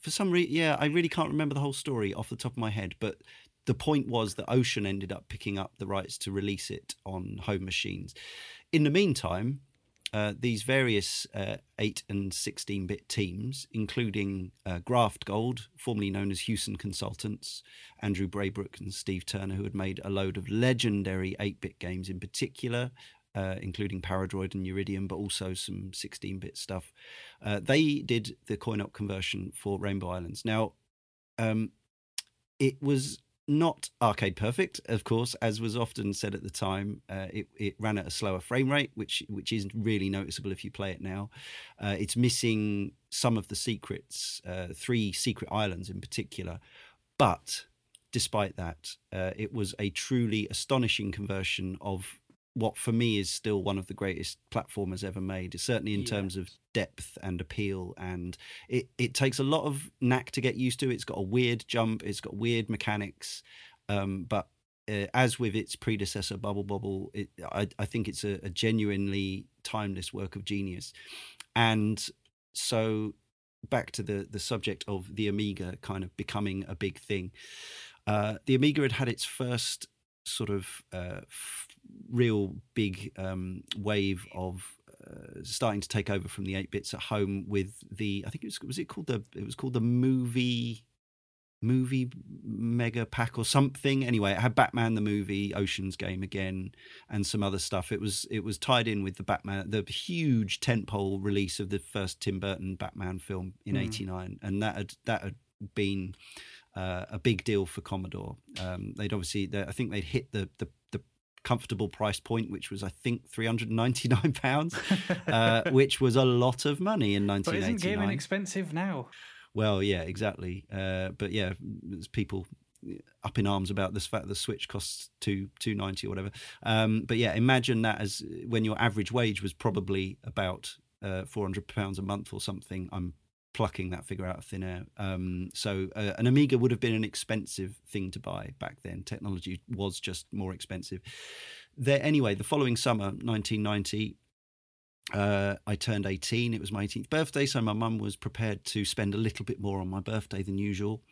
for some reason, I really can't remember the whole story off the top of my head, but the point was that Ocean ended up picking up the rights to release it on home machines. In the meantime, these various 8 and 16-bit teams, including Graft Gold, formerly known as Hewson Consultants, Andrew Braybrook and Steve Turner, who had made a load of legendary 8-bit games in particular, including Paradroid and Uridium, but also some 16-bit stuff. They did the coin-op conversion for Rainbow Islands. Now, it was not arcade perfect, of course, as was often said at the time. It ran at a slower frame rate, which isn't really noticeable if you play it now. It's missing some of the secrets, 3 secret islands in particular. But despite that, it was a truly astonishing conversion of what for me is still one of the greatest platformers ever made, certainly in terms of depth and appeal. And it takes a lot of knack to get used to. It's got a weird jump. It's got weird mechanics. But as with its predecessor, Bubble Bobble, I think it's a genuinely timeless work of genius. And so back to the subject of the Amiga kind of becoming a big thing. The Amiga had its first sort of real big wave of starting to take over from the 8-bits at home with the, I think it was called the movie mega pack or something. Anyway, it had Batman the movie, Ocean's Game again, and some other stuff. It was tied in with the Batman, the huge tentpole release of the first Tim Burton Batman film in 1989, and that had been a big deal for Commodore. They'd obviously, I think they'd hit the comfortable price point, which was I think £399, which was a lot of money in 1989. But isn't gaming expensive now? Well, yeah, exactly. But yeah, there's people up in arms about this fact the Switch costs $290 or whatever. But yeah, imagine that as when your average wage was probably about £400 a month or something. I'm plucking that figure out of thin air. So an Amiga would have been an expensive thing to buy back then. Technology was just more expensive. Anyway, the following summer, 1990, I turned 18. It was my 18th birthday, so my mum was prepared to spend a little bit more on my birthday than usual.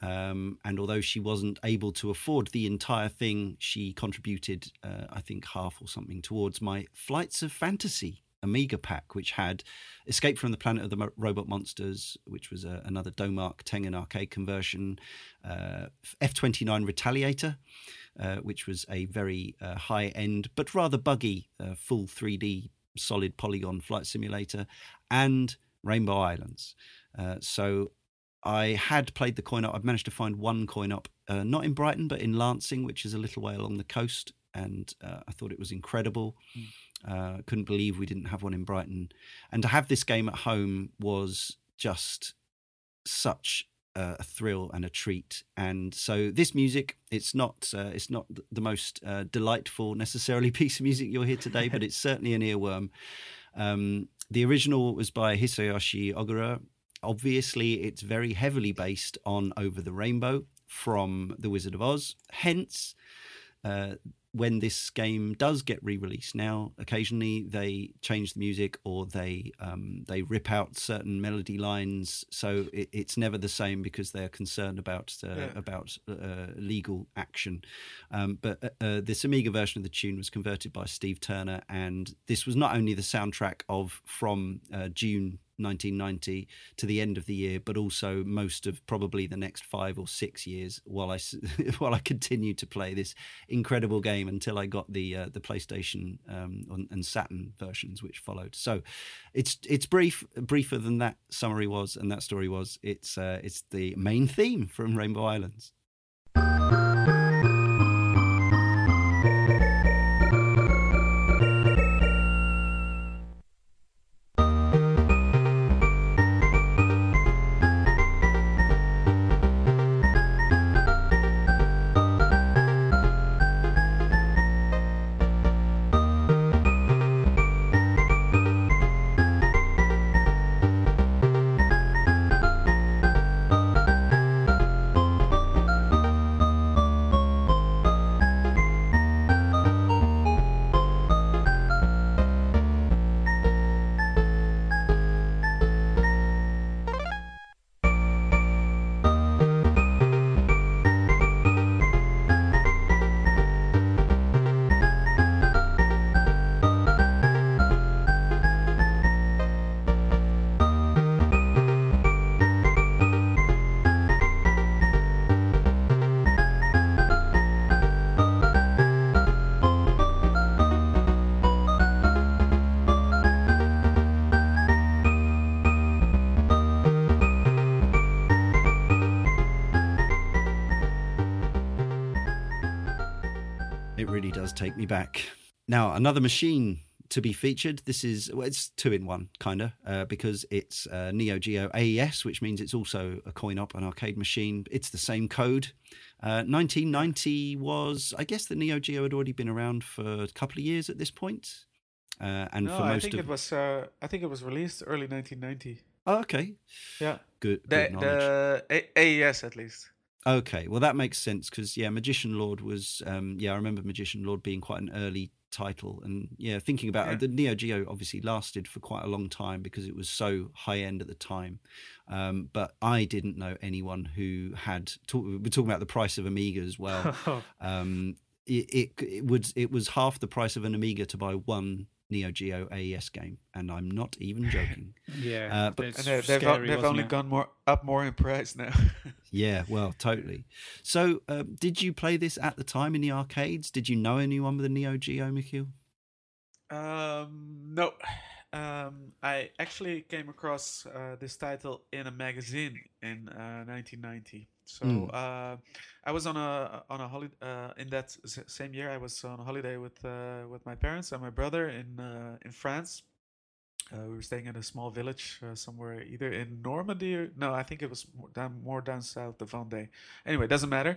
And although she wasn't able to afford the entire thing, she contributed, I think, half or something towards my Flights of Fantasy Amiga pack, which had Escape from the Planet of the Robot Monsters, which was another Domark Tengen arcade conversion, F-29 Retaliator, which was a very high-end but rather buggy full 3D solid polygon flight simulator, and Rainbow Islands. So I had played the coin-op. I've managed to find one coin-op, not in Brighton but in Lancing, which is a little way along the coast, and I thought it was incredible. Couldn't believe we didn't have one in Brighton. And to have this game at home was just such a thrill and a treat. And so this music, it's not the most delightful necessarily piece of music you'll hear today, but it's certainly an earworm. The original was by Hisayoshi Ogura. Obviously, it's very heavily based on Over the Rainbow from The Wizard of Oz. Hence, when this game does get re-released now, occasionally they change the music or they rip out certain melody lines, so it's never the same because they are concerned about legal action. But this Amiga version of the tune was converted by Steve Turner, and this was not only the soundtrack of June 1990 to the end of the year, but also most of probably the next 5 or 6 years while I continued to play this incredible game until I got the PlayStation and Saturn versions, which followed. So it's briefer than that summary was and that story was. It's the main theme from Rainbow Islands. Take me back. Now, another machine to be featured. This is, well, it's two in one, kind of, because it's Neo Geo AES, which means it's also a coin-op, an arcade machine. It's the same code. 1990 was, I guess the Neo Geo had already been around for a couple of years at this point. And no, for most I think of... I think it was released early 1990. Oh, okay. Yeah. Good knowledge. AES, at least. Okay, well, that makes sense because, yeah, Magician Lord was, I remember Magician Lord being quite an early title. And, yeah, thinking about it, the Neo Geo obviously lasted for quite a long time because it was so high-end at the time. But I didn't know anyone who had... we're talking about the price of Amiga as well. It was half the price of an Amiga to buy one Neo Geo AES game, and I'm not even joking. But they've only gone more in price now. Yeah, well, totally. So, did you play this at the time in the arcades? Did you know anyone with a Neo Geo, Michiel? No. I actually came across this title in a magazine in 1990. So I was on a holiday in that same year. I was on a holiday with my parents and my brother in France. We were staying in a small village somewhere, either in Normandy or no, I think it was more down south of Vendée. Anyway, doesn't matter.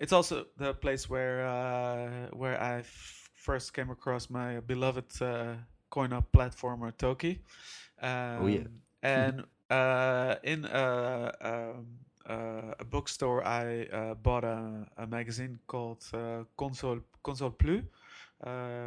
It's also the place where I first came across my beloved coin-op platformer Toki. And in a bookstore, I bought a magazine called Console Plus,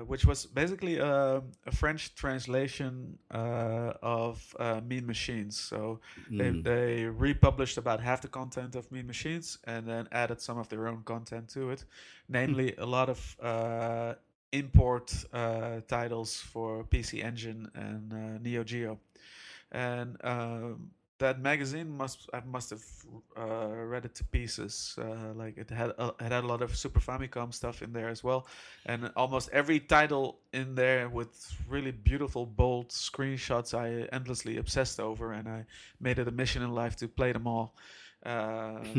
which was basically a French translation of Mean Machines. So they republished about half the content of Mean Machines and then added some of their own content to it, namely a lot of import titles for PC Engine and Neo Geo. And that magazine must have read it to pieces. Like it had a lot of Super Famicom stuff in there as well, and almost every title in there with really beautiful bold screenshots. I endlessly obsessed over, and I made it a mission in life to play them all,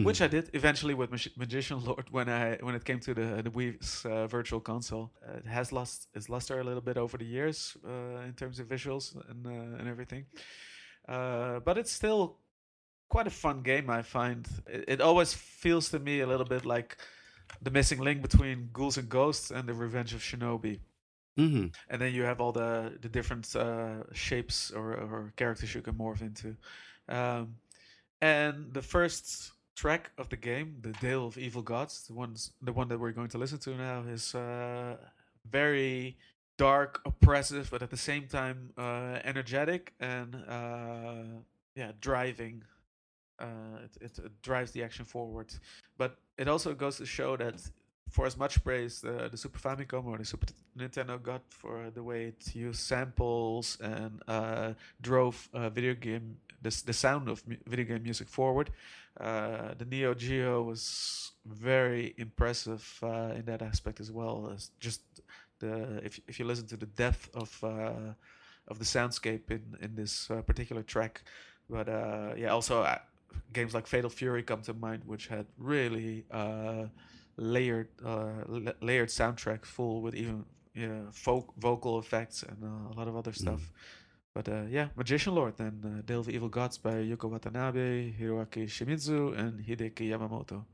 which I did eventually with Magician Lord when it came to the Wii's Virtual Console. It has lost its luster a little bit over the years in terms of visuals and everything. But it's still quite a fun game, I find. It always feels to me a little bit like the missing link between Ghouls and Ghosts and the Revenge of Shinobi. Mm-hmm. And then you have all the different shapes or characters you can morph into. And the first track of the game, The Dale of Evil Gods, the one that we're going to listen to now, is very... dark, oppressive, but at the same time energetic and driving. It drives the action forward, but it also goes to show that for as much praise the Super Famicom or the Super Nintendo got for the way it used samples and drove video game the sound of video game music forward. The Neo Geo was very impressive in that aspect as well. As just the if you listen to the depth of the soundscape in this particular track, but yeah, also games like Fatal Fury come to mind, which had really layered soundtrack full with even vocal effects and a lot of other stuff. But yeah, Magician Lord and Dale of the Evil Gods by Yuko Watanabe, Hiroaki Shimizu, and Hideki Yamamoto.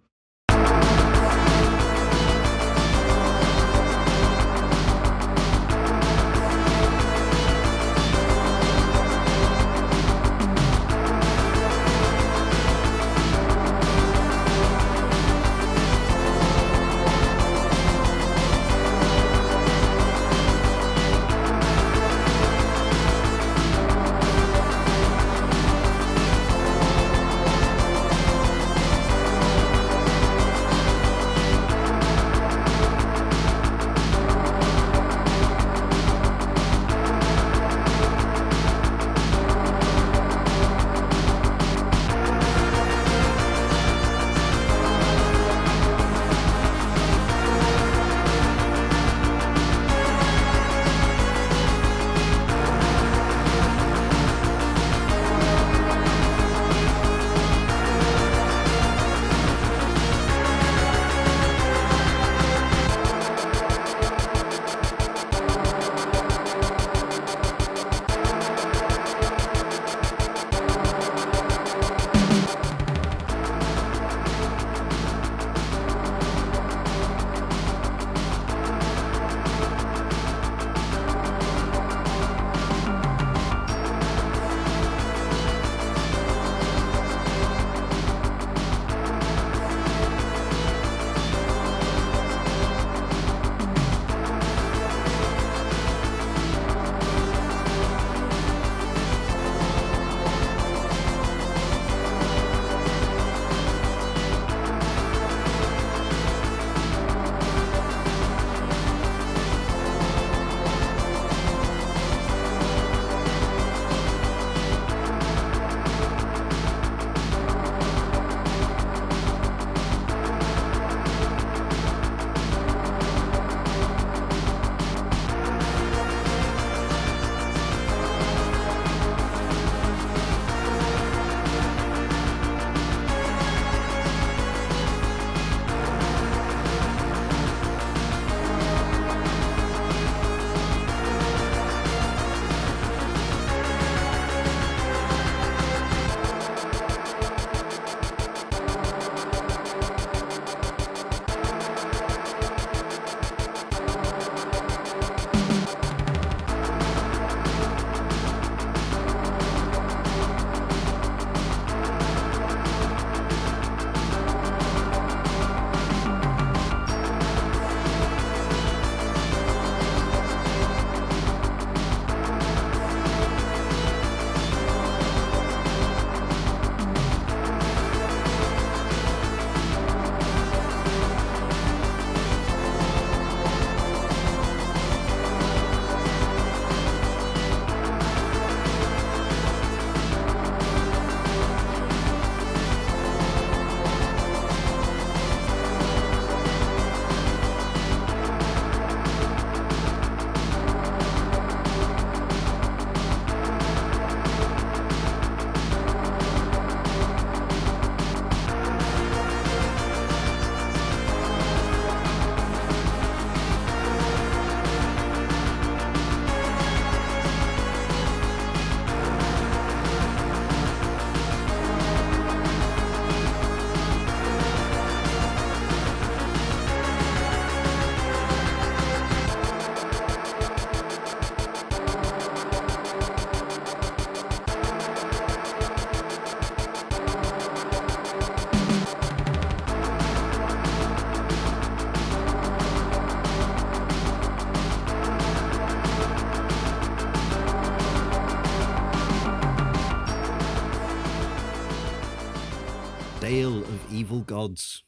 Dale of Evil Gods.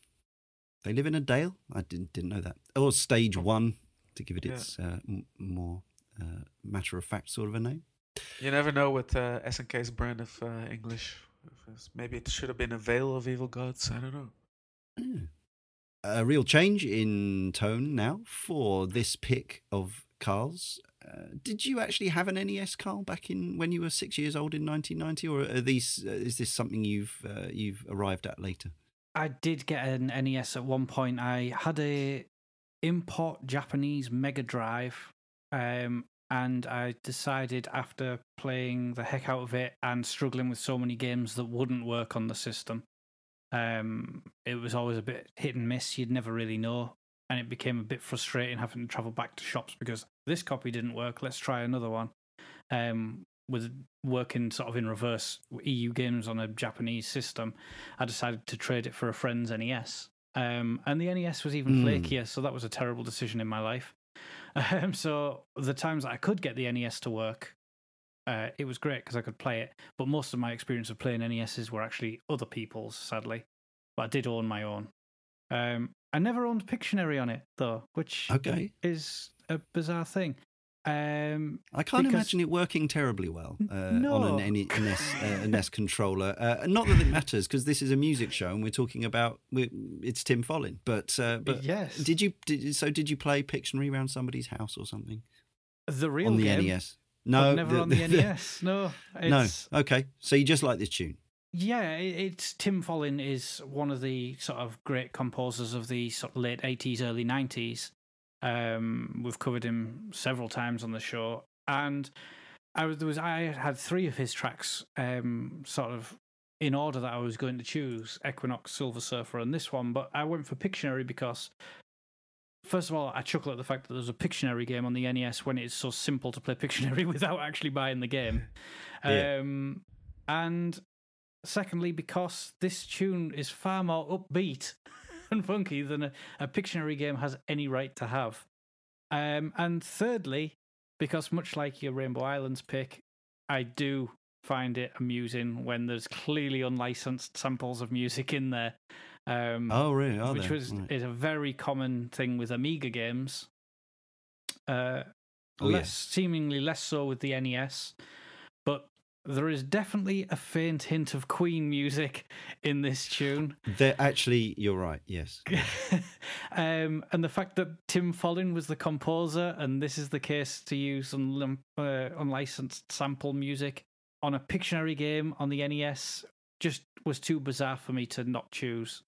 They live in a dale? I didn't know that. Or Stage One, to give it its more matter-of-fact sort of a name. You never know with SNK's brand of English. Maybe it should have been a Veil of Evil Gods. I don't know. Mm. A real change in tone now for this pick of Karl's. Did you actually have an NES, Karl, back in when you were 6 years old in 1990, or are these? Is this something you've arrived at later? I did get an NES at one point. I had a import Japanese Mega Drive, and I decided after playing the heck out of it and struggling with so many games that wouldn't work on the system, it was always a bit hit and miss. You'd never really know. And it became a bit frustrating having to travel back to shops because this copy didn't work. Let's try another one. With working sort of in reverse EU games on a Japanese system, I decided to trade it for a friend's NES. And the NES was even flakier, so that was a terrible decision in my life. So the times that I could get the NES to work, it was great because I could play it. But most of my experience of playing NESs were actually other people's, sadly. But I did own my own. I never owned Pictionary on it, though, which is a bizarre thing. I can't imagine it working terribly well on an NES controller. Not that it matters, because this is a music show and we're talking about it's Tim Follin. But yes, did you play Pictionary around somebody's house or something? The real on the game? NES? No, never on the NES. No, it's... no. Okay, so you just like this tune. Yeah, it's Tim Follin is one of the sort of great composers of the sort of late 80s, early 90s. We've covered him several times on the show, and I had three of his tracks, sort of in order that I was going to choose: Equinox, Silver Surfer, and this one. But I went for Pictionary because, first of all, I chuckle at the fact that there's a Pictionary game on the NES when it's so simple to play Pictionary without actually buying the game, and secondly, because this tune is far more upbeat and funky than a Pictionary game has any right to have. And thirdly, because much like your Rainbow Islands pick, I do find it amusing when there's clearly unlicensed samples of music in there. Oh, really? Are which there? Was right. is a very common thing with Amiga games. Seemingly less so with the NES, but there is definitely a faint hint of Queen music in this tune. You're right, yes. And the fact that Tim Follin was the composer, and this is the case to use unlicensed sample music on a Pictionary game on the NES, just was too bizarre for me to not choose.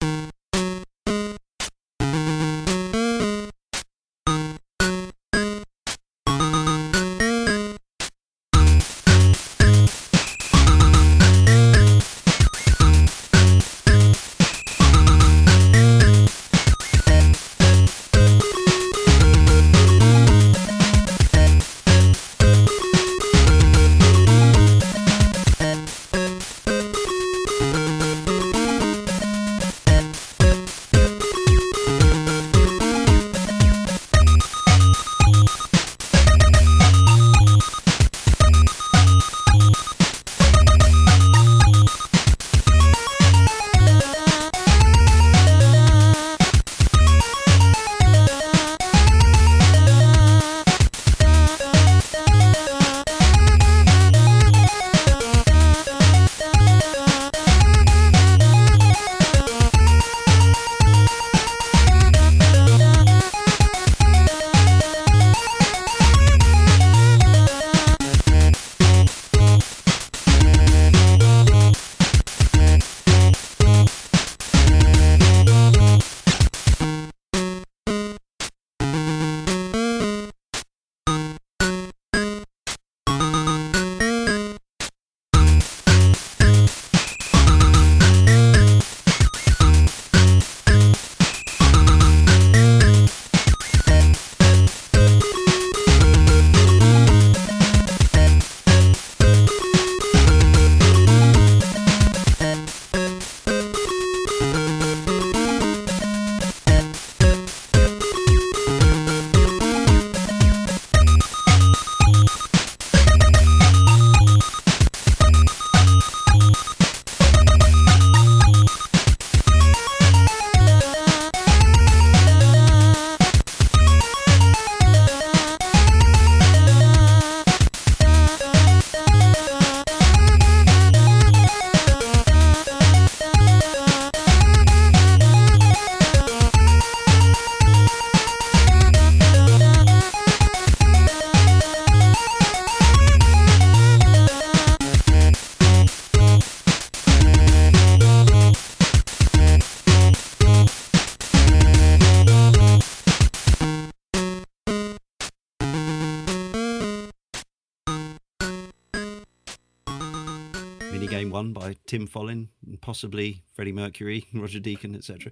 one by Tim Follin, and possibly Freddie Mercury, Roger Deacon, etc.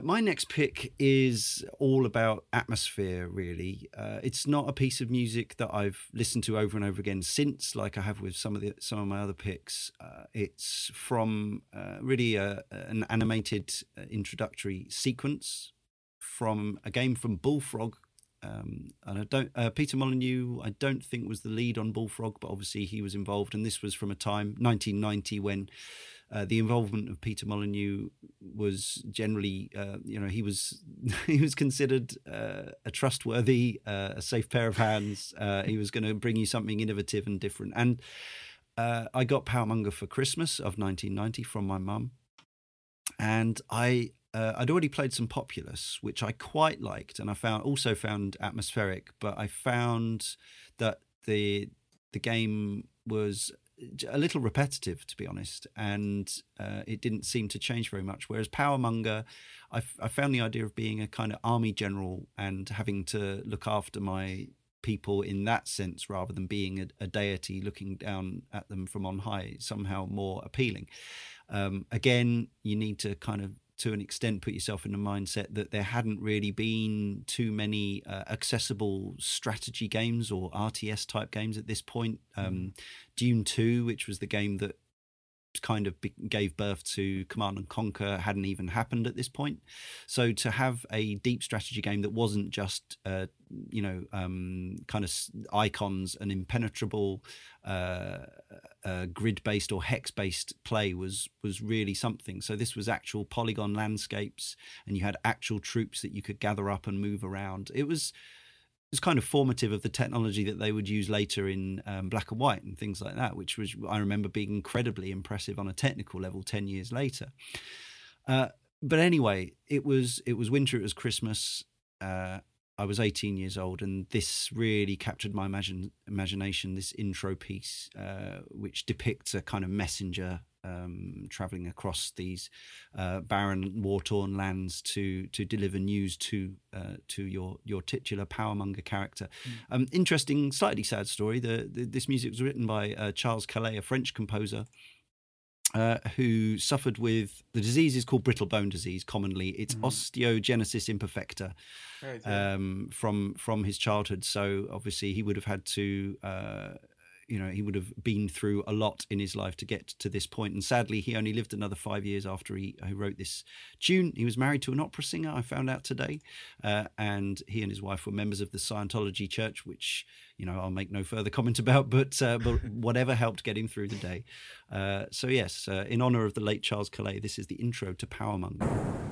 My next pick is all about atmosphere, really. It's not a piece of music that I've listened to over and over again since, like I have with some of my other picks. It's from really an animated introductory sequence from a game from Bullfrog. And I don't Peter Molyneux, I don't think, was the lead on Bullfrog, but obviously he was involved. And this was from a time, 1990, when the involvement of Peter Molyneux was generally, he was considered a trustworthy, a safe pair of hands. He was going to bring you something innovative and different. And I got Powdermonger for Christmas of 1990 from my mum, and I'd already played some Populous, which I quite liked, and I also found atmospheric. But I found that the game was a little repetitive, to be honest, and it didn't seem to change very much. Whereas Powdermonger, I found the idea of being a kind of army general and having to look after my people in that sense, rather than being a deity looking down at them from on high, somehow more appealing. Again, you need to kind of, to an extent, put yourself in the mindset that there hadn't really been too many accessible strategy games or RTS type games at this point. Dune 2, which was the game that kind of gave birth to Command and Conquer, hadn't even happened at this point. So to have a deep strategy game that wasn't just kind of icons and impenetrable grid-based or hex-based play was really something. So this was actual polygon landscapes, and you had actual troops that you could gather up and move around. It was kind of formative of the technology that they would use later in Black and White and things like that, which was, I remember, being incredibly impressive on a technical level 10 years later. But anyway, it was winter, it was Christmas. I was 18 years old, and this really captured my imagination, this intro piece, which depicts a kind of messenger traveling across these barren, war-torn lands to deliver news to your titular Powdermonger character. Interesting, slightly sad story. This music was written by Charles Calais, a French composer, who suffered with the disease is called brittle bone disease. Commonly, it's osteogenesis imperfecta, from his childhood. So obviously, he would have had to. He would have been through a lot in his life to get to this point. And sadly, he only lived another 5 years after he wrote this tune. He was married to an opera singer, I found out today. And he and his wife were members of the Scientology Church, which, I'll make no further comment about, but whatever helped get him through the day. So yes, in honor of the late Charles Calais, this is the intro to Powdermonger.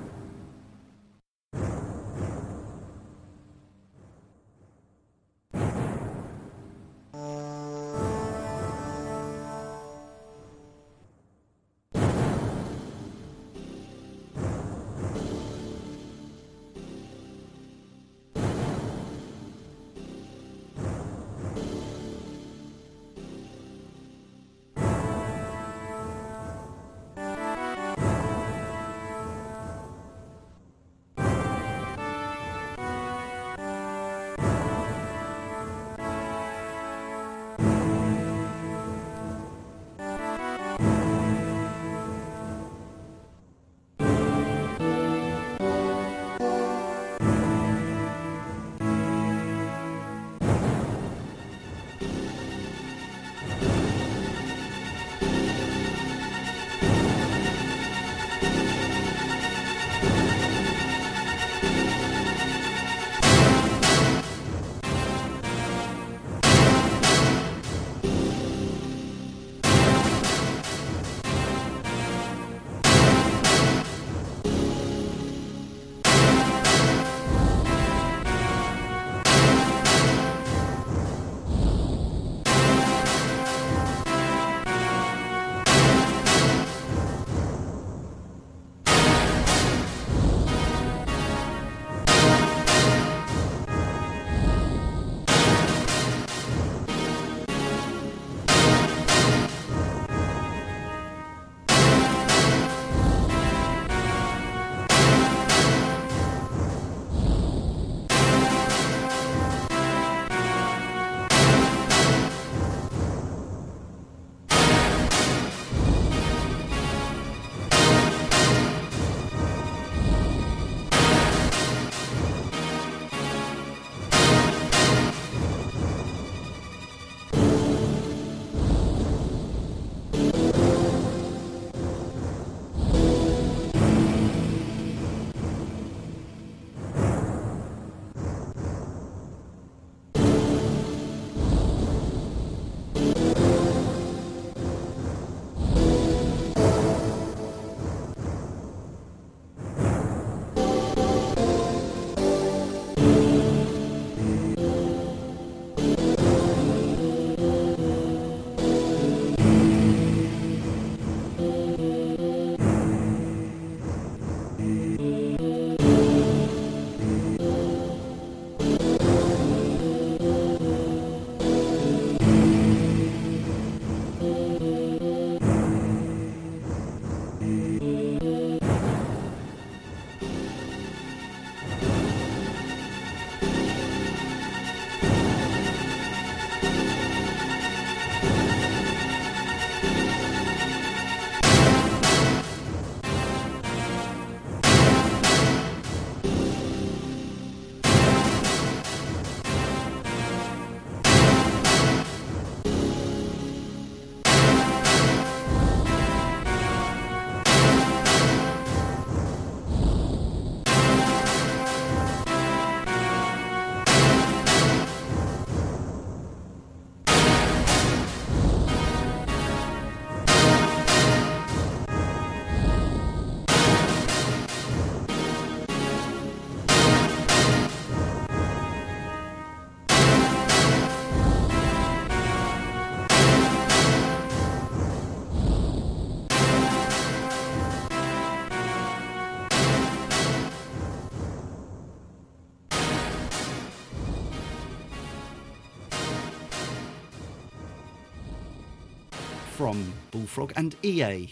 from Bullfrog and EA.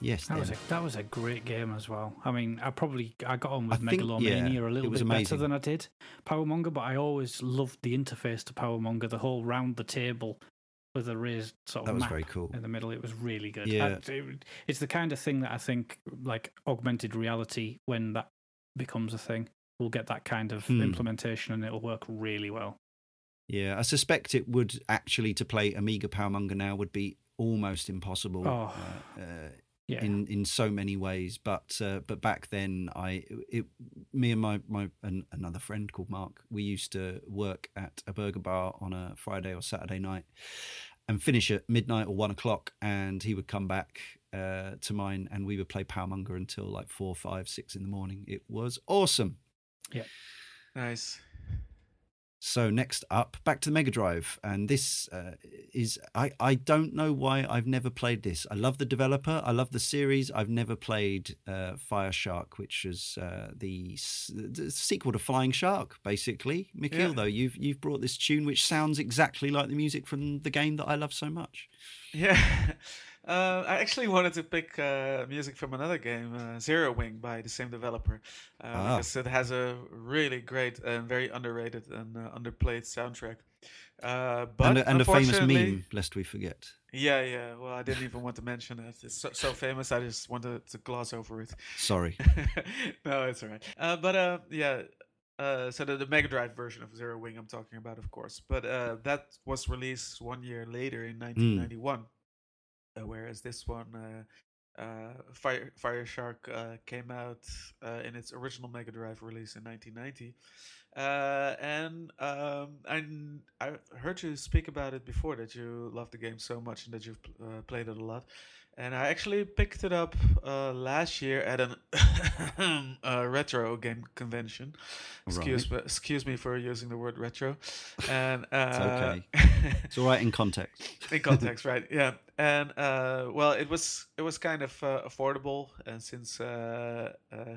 Yes, that was a great game as well. I mean, I got on with Megalomania a little bit better than I did Powermonger, but I always loved the interface to Powermonger, the whole round the table with a raised sort of map very cool. in the middle. It was really good. Yeah. It's the kind of thing that I think, like augmented reality, when that becomes a thing, we'll get that kind of implementation and it'll work really well. Yeah, I suspect it would actually, to play Amiga Powermonger now would be almost impossible. In so many ways, but back then, me and my another friend called Mark, we used to work at a burger bar on a Friday or Saturday night, and finish at midnight or 1 o'clock, and he would come back to mine, and we would play Powermonger until like 4, 5, 6 in the morning. It was awesome. Yeah, nice. So next up, back to the Mega Drive, and this is, I don't know why I've never played this. I love the developer, I love the series. I've never played Fire Shark, which is the sequel to Flying Shark, basically. Michiel, though, you've brought this tune, which sounds exactly like the music from the game that I love so much. Yeah, I actually wanted to pick music from another game, Zero Wing, by the same developer, because it has a really great and very underrated and underplayed soundtrack. But a famous meme, lest we forget. Yeah. Well, I didn't even want to mention it. It's so famous, I just wanted to gloss over it. Sorry. No, it's all right. So the Mega Drive version of Zero Wing I'm talking about, of course. But that was released 1 year later in 1991. Whereas this one, Fire Shark, came out in its original Mega Drive release in 1990. I heard you speak about it before, that you love the game so much and that you've played it a lot. And I actually picked it up last year at an retro game convention. Right. Excuse me for using the word retro. And it's okay. It's all right in context. In context, right? Yeah. And it was kind of affordable, and since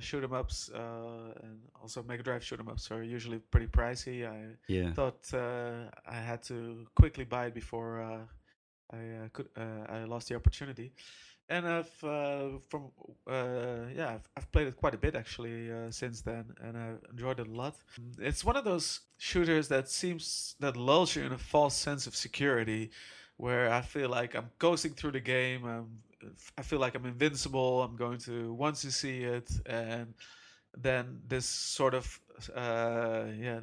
shoot 'em ups and also Mega Drive shoot 'em ups are usually pretty pricey, I thought I had to quickly buy it before I lost the opportunity. And I've played it quite a bit actually since then, and I enjoyed it a lot. It's one of those shooters that lulls you in a false sense of security, where I feel like I'm coasting through the game. I feel like I'm invincible. I'm going to once you see it, and then this sort of I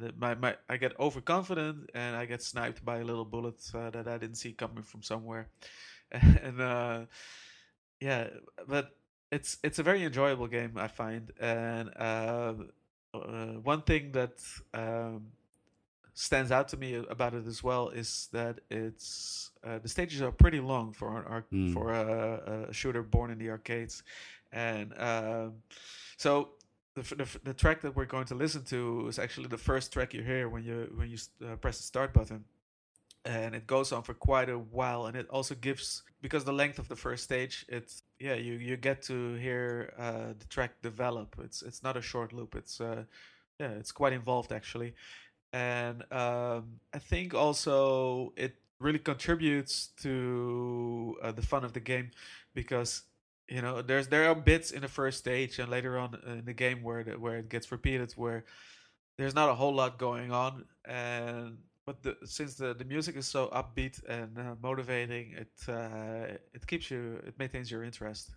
get overconfident and I get sniped by a little bullet that I didn't see coming from somewhere, and but it's a very enjoyable game, I find. And one thing that stands out to me about it as well is that it's the stages are pretty long for a shooter born in the arcades, and so the track that we're going to listen to is actually the first track you hear when you press the start button, and it goes on for quite a while. And it also gives, because the length of the first stage, you get to hear the track develop. It's not a short loop. It's quite involved actually. And I think also it really contributes to the fun of the game, because there are bits in the first stage and later on in the game where it gets repeated, where there's not a whole lot going on, but since the music is so upbeat and motivating, it keeps you, it maintains your interest.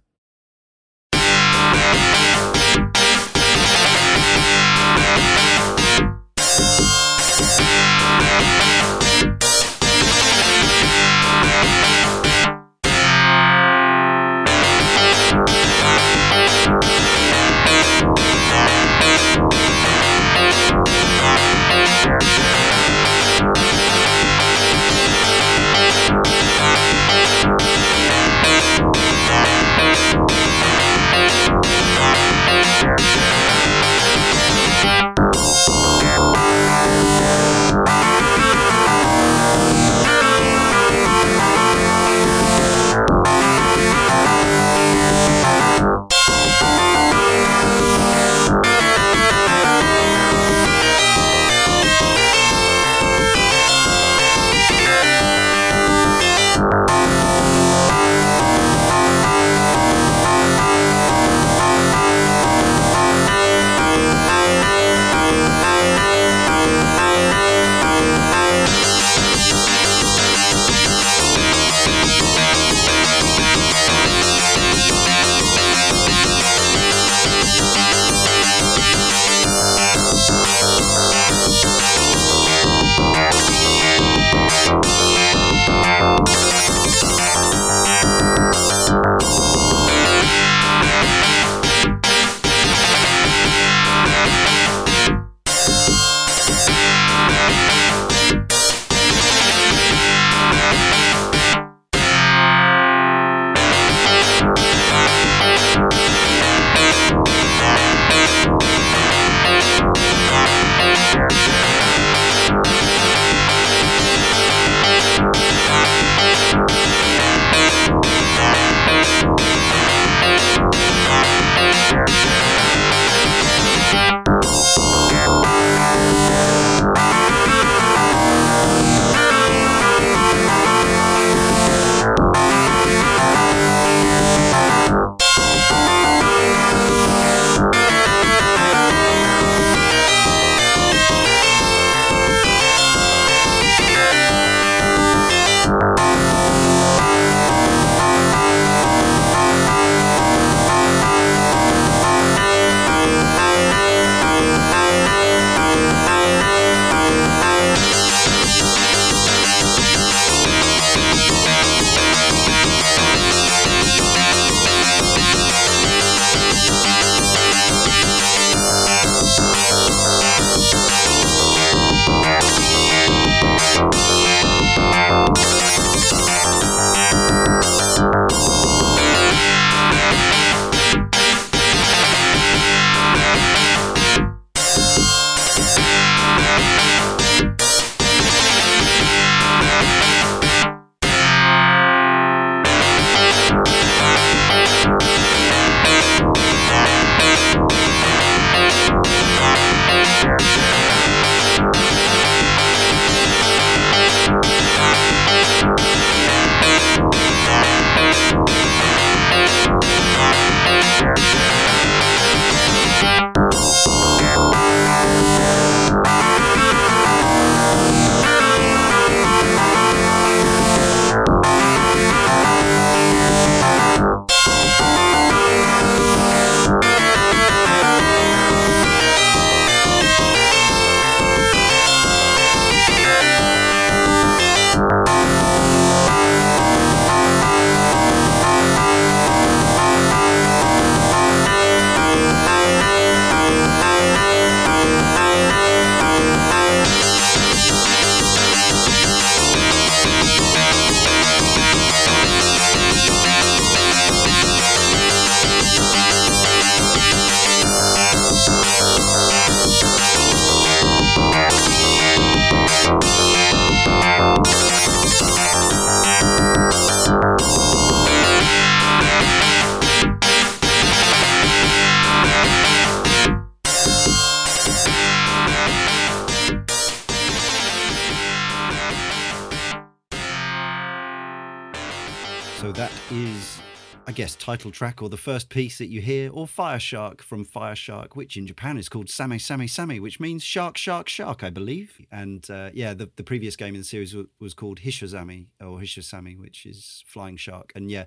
is, I guess, title track or the first piece that you hear, or Fireshark from Fireshark, which in Japan is called Same Same Same, which means Shark Shark Shark, I believe. And yeah, the previous game in the series was called Hishozami or Hishosami, which is Flying Shark. And yeah,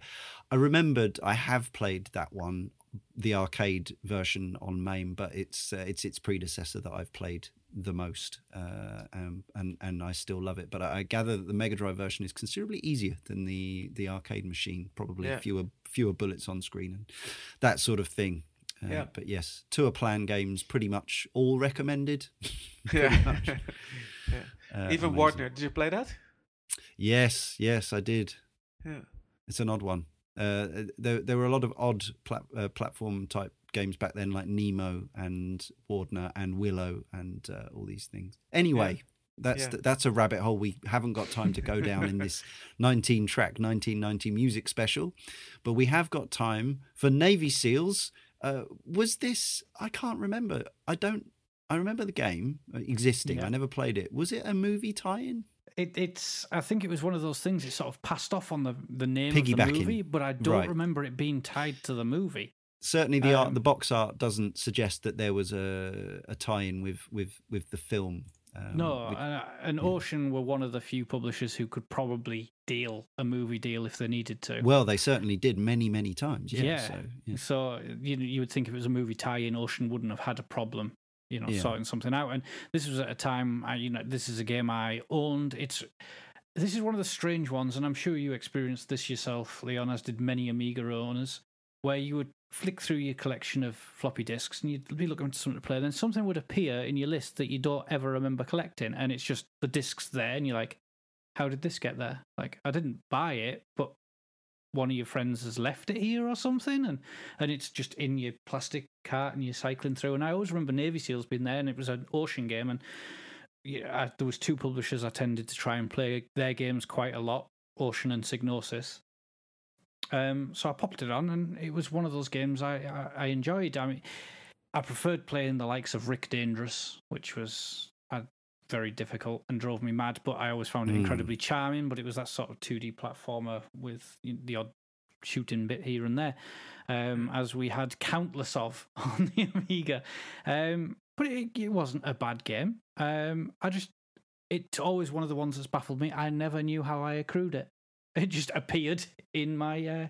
I remembered I have played that one, the arcade version on MAME, but it's its predecessor that I've played the most, and I still love it. But I gather that the Mega Drive version is considerably easier than the arcade machine, probably fewer bullets on screen and that sort of thing. But yes, tour plan games pretty much all recommended. Much. Even Warner, did you play that? Yes, I did. Yeah, it's an odd one. There were a lot of odd platform type games back then, like Nemo and Wardner and Willow and all these things. Anyway, that's a rabbit hole we haven't got time to go down in this 19-track 1990 music special, but we have got time for Navy Seals. Was this? I can't remember. I remember the game existing. Yeah. I never played it. Was it a movie tie-in? It's. I think it was one of those things. It sort of passed off on the name of the movie, but I don't remember it being tied to the movie. Certainly, the art, the box art, doesn't suggest that there was a tie-in with the film. Ocean were one of the few publishers who could probably deal a movie deal if they needed to. Well, they certainly did many times. So you would think if it was a movie tie-in, Ocean wouldn't have had a problem. Sorting something out. And this was at a time, this is a game I owned. This is one of the strange ones, and I'm sure you experienced this yourself, Leon, as did many Amiga owners, where you would flick through your collection of floppy disks and you'd be looking for something to play, and then something would appear in your list that you don't ever remember collecting, and it's just the disks there, and you're like, how did this get there? Like, I didn't buy it, but one of your friends has left it here or something, and it's just in your plastic cart and you're cycling through. And I always remember Navy Seals being there, and it was an Ocean game, and there was two publishers I tended to try and play their games quite a lot, Ocean and Psygnosis. So I popped it on, and it was one of those games I enjoyed. I mean, I preferred playing the likes of Rick Dangerous, which was very difficult and drove me mad, but I always found it incredibly charming. But it was that sort of 2D platformer with the odd shooting bit here and there, as we had countless of on the Amiga. But it wasn't a bad game. It's always one of the ones that's baffled me. I never knew how I accrued it. It just appeared in my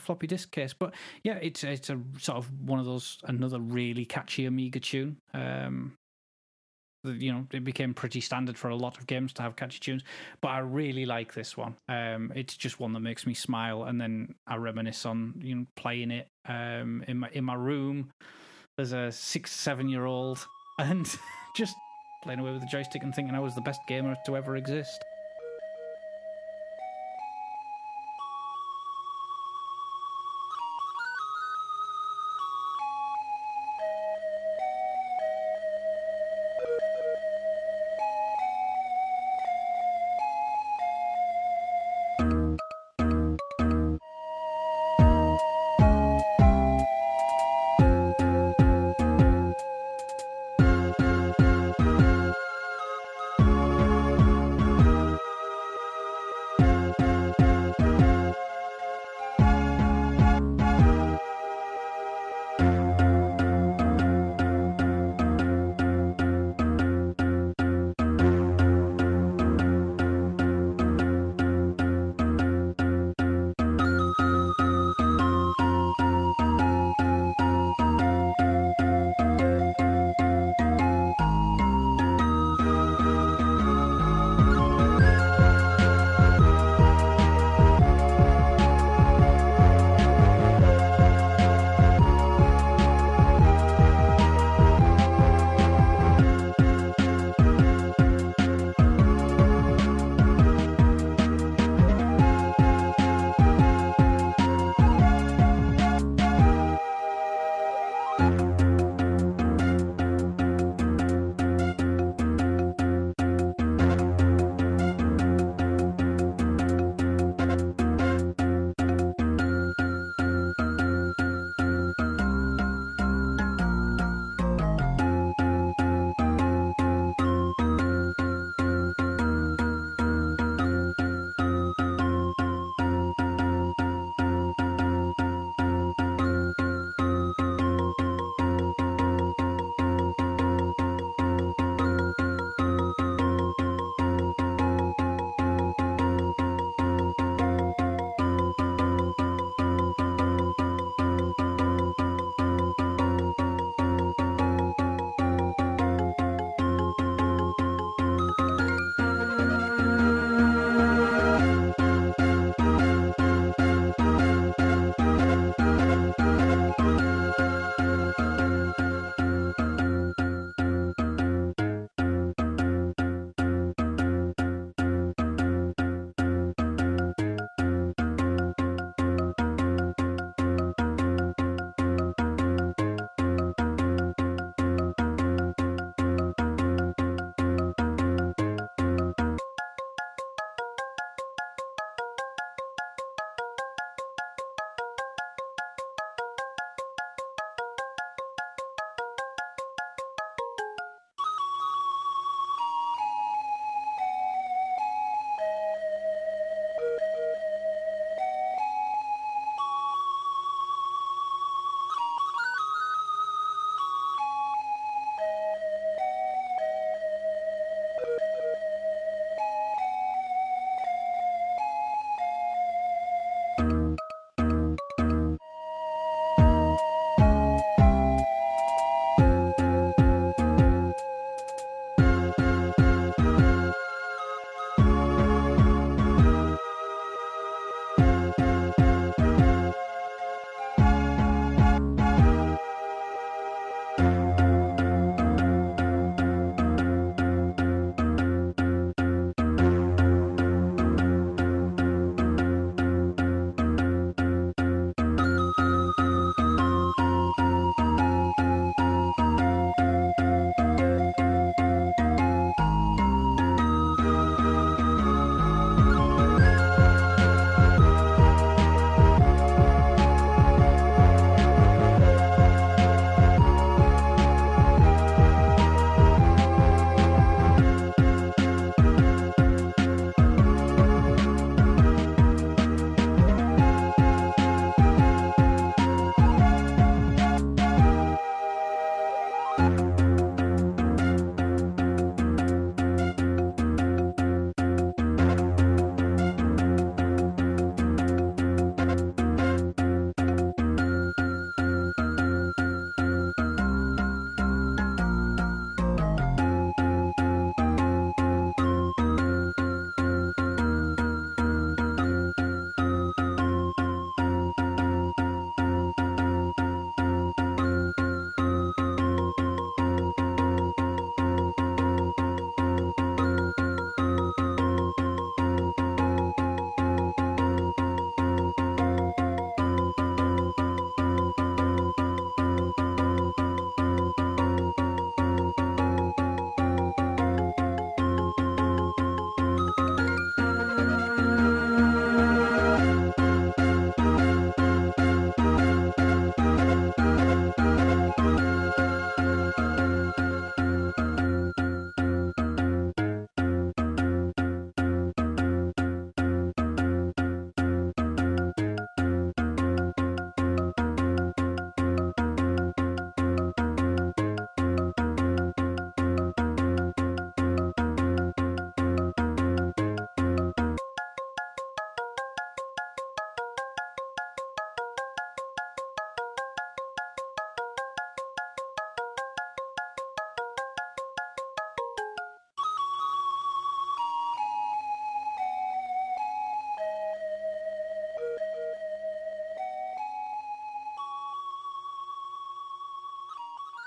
floppy disk case. But yeah, it's a sort of one of those, another really catchy Amiga tune. It became pretty standard for a lot of games to have catchy tunes, but I really like this one. It's just one that makes me smile, and then I reminisce on playing it in my room as a 6-7 year old, and just playing away with the joystick and thinking I was the best gamer to ever exist.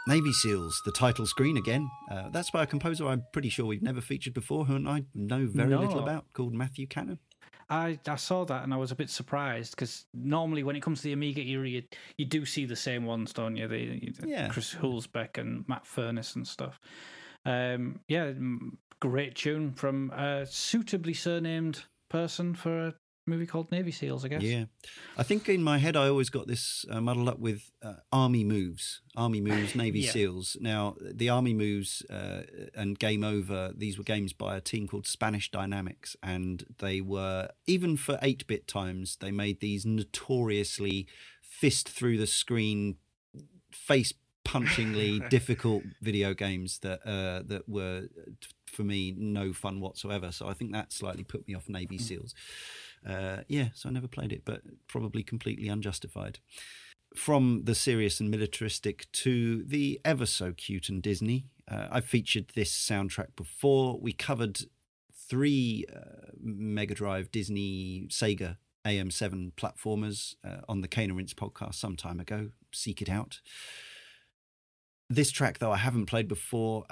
Navy Seals, the title screen again. That's by a composer I'm pretty sure we've never featured before, who I know very little about, called Matthew Cannon. I saw that and I was a bit surprised, because normally when it comes to the Amiga era, you do see the same ones, don't you? Chris Huelsbeck and Matt Furness and stuff. Great tune from a suitably surnamed person for a movie called Navy Seals, I guess. Yeah. I think in my head I always got this muddled up with Army Moves, Navy Seals. Now, the Army Moves and Game Over, these were games by a team called Spanish Dynamics, and they were, even for 8-bit times, they made these notoriously fist-through-the-screen, face-punchingly difficult video games that were, for me, no fun whatsoever. So I think that slightly put me off Navy Seals. So I never played it, but probably completely unjustified. From the serious and militaristic to the ever so cute and Disney. I've featured this soundtrack before. We covered 3 Mega Drive Disney Sega AM7 platformers on the Cane and Rinse podcast some time ago. Seek it out. This track, though, I haven't played before.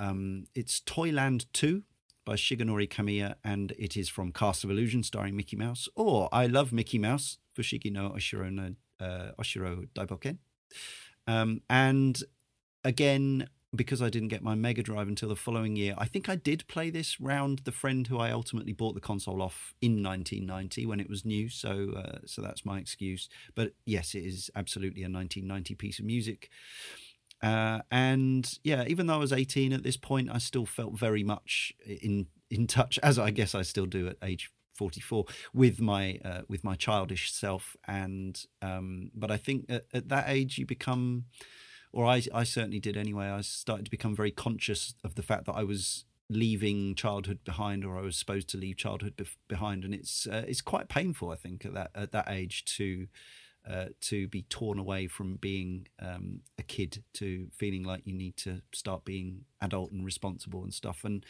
It's Toyland 2. By Shigenori Kamiya, and it is from Castle of Illusion, starring Mickey Mouse, or I Love Mickey Mouse, Fushigi no Oshiro Daiboken. And again, because I didn't get my Mega Drive until the following year, I think I did play this round the friend who I ultimately bought the console off in 1990 when it was new, so that's my excuse. But yes, it is absolutely a 1990 piece of music. Even though I was 18 at this point, I still felt very much in touch, as I guess I still do at age 44, with my childish self. But I think at that age you become, or I certainly did anyway, I started to become very conscious of the fact that I was leaving childhood behind, or I was supposed to leave childhood behind, and it's quite painful, I think, at that age to be torn away from being a kid to feeling like you need to start being adult and responsible and stuff. And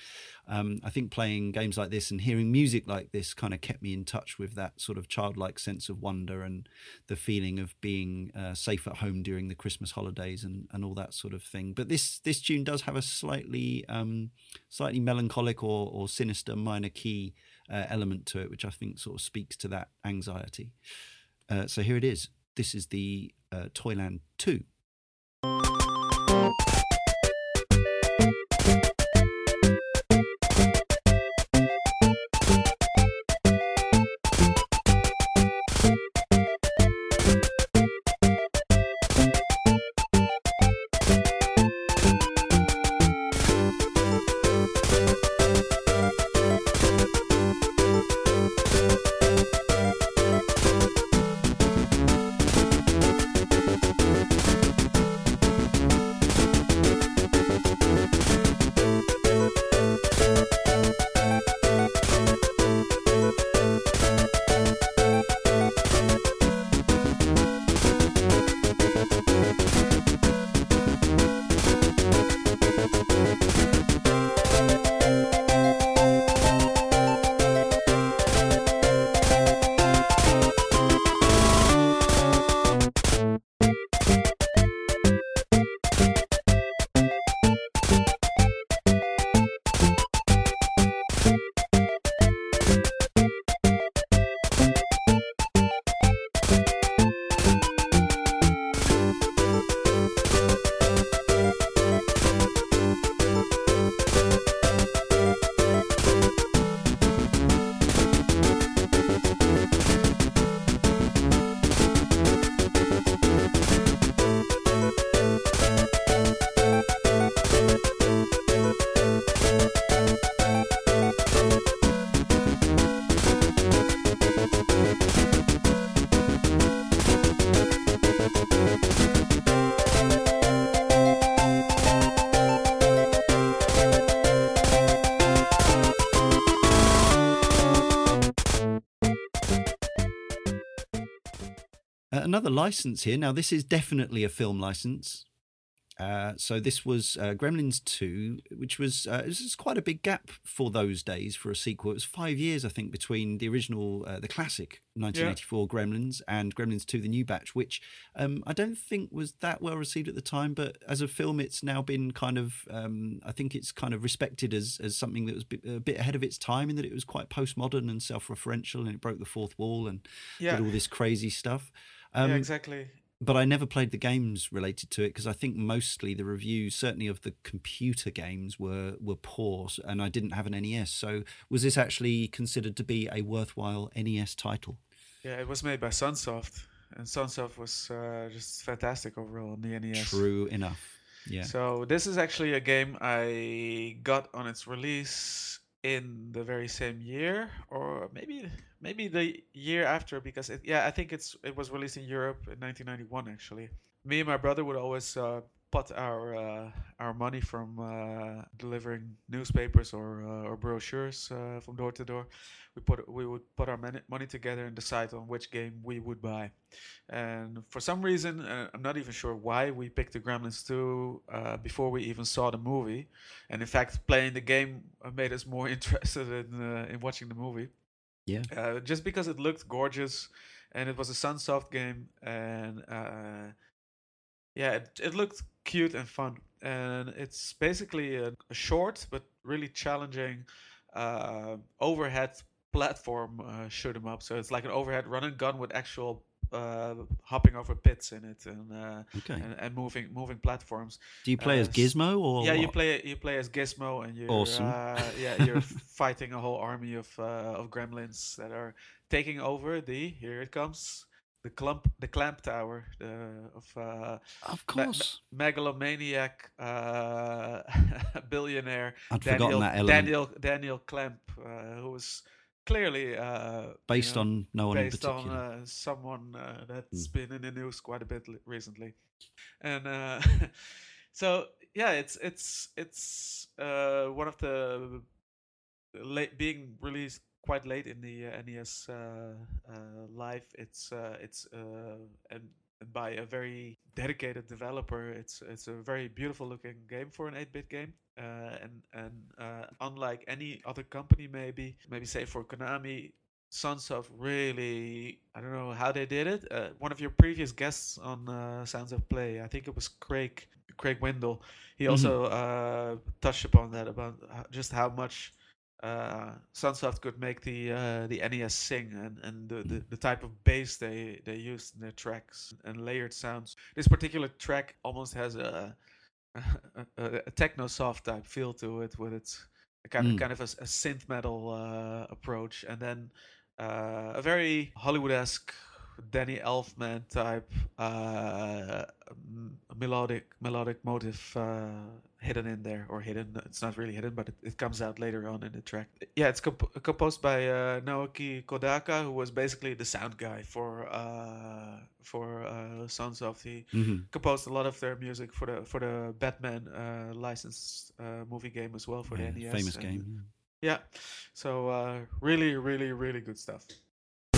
I think playing games like this and hearing music like this kind of kept me in touch with that sort of childlike sense of wonder and the feeling of being safe at home during the Christmas holidays and all that sort of thing. But this tune does have a slightly melancholic or sinister minor key element to it, which I think sort of speaks to that anxiety. So here it is. This is the Toyland 2. Another license here. Now, this is definitely a film license, So this was Gremlins 2, which was it was quite a big gap for those days for a sequel. It was 5 years, I think, between the original, the classic 1984 Gremlins and Gremlins 2, the new batch, which I don't think was that well received at the time. But as a film, it's now been kind of, I think it's kind of respected as something that was a bit ahead of its time, in that it was quite postmodern and self-referential, and it broke the fourth wall and did all this crazy stuff. Yeah, exactly. But I never played the games related to it, because I think mostly the reviews, certainly of the computer games, were poor, and I didn't have an NES. So was this actually considered to be a worthwhile NES title? Yeah, it was made by Sunsoft, and Sunsoft was just fantastic overall on the NES. True enough. Yeah. So this is actually a game I got on its release in the very same year, or maybe the year after, because I think it was released in Europe in 1991. Actually, me and my brother would always pot our money from delivering newspapers or brochures from door to door. We would put our money together and decide on which game we would buy. And for some reason, I'm not even sure why, we picked the Gremlins 2 before we even saw the movie. And in fact, playing the game made us more interested in watching the movie. Yeah. Just because it looked gorgeous, and it was a Sunsoft game, and it looked cute and fun. And it's basically a short but really challenging overhead platform shoot 'em up. So it's like an overhead run and gun with actual hopping over pits in it, and moving platforms. Do you play as Gizmo or? Yeah, what? you play as Gizmo, and you're awesome. You're fighting a whole army of gremlins that are taking over the clamp tower of course, megalomaniac billionaire. I'd forgotten that element. Daniel Clamp, who was clearly based on no one in particular. Based on someone that's been in the news quite a bit recently, and so yeah, it's one of the late being released. Quite late in the NES life, and by a very dedicated developer. It's a very beautiful looking game for an 8-bit game, and unlike any other company, maybe say for Konami, Sunsoft really, I don't know how they did it. One of your previous guests on Sounds of Play, I think it was Craig Wendell, he also touched upon that, about just how much Sunsoft could make the NES sing, and the type of bass they used in their tracks, and layered sounds. This particular track almost has a TechnoSoft type feel to it, with its kind of a synth metal approach, and then a very Hollywood-esque Danny Elfman type melodic motive hidden in there, or hidden. It's not really hidden, but it comes out later on in the track. Yeah, it's composed by Naoki Kodaka, who was basically the sound guy for Sunsoft. He composed a lot of their music for the Batman licensed movie game as well, for the NES. Famous game. Yeah, so really, really, really good stuff.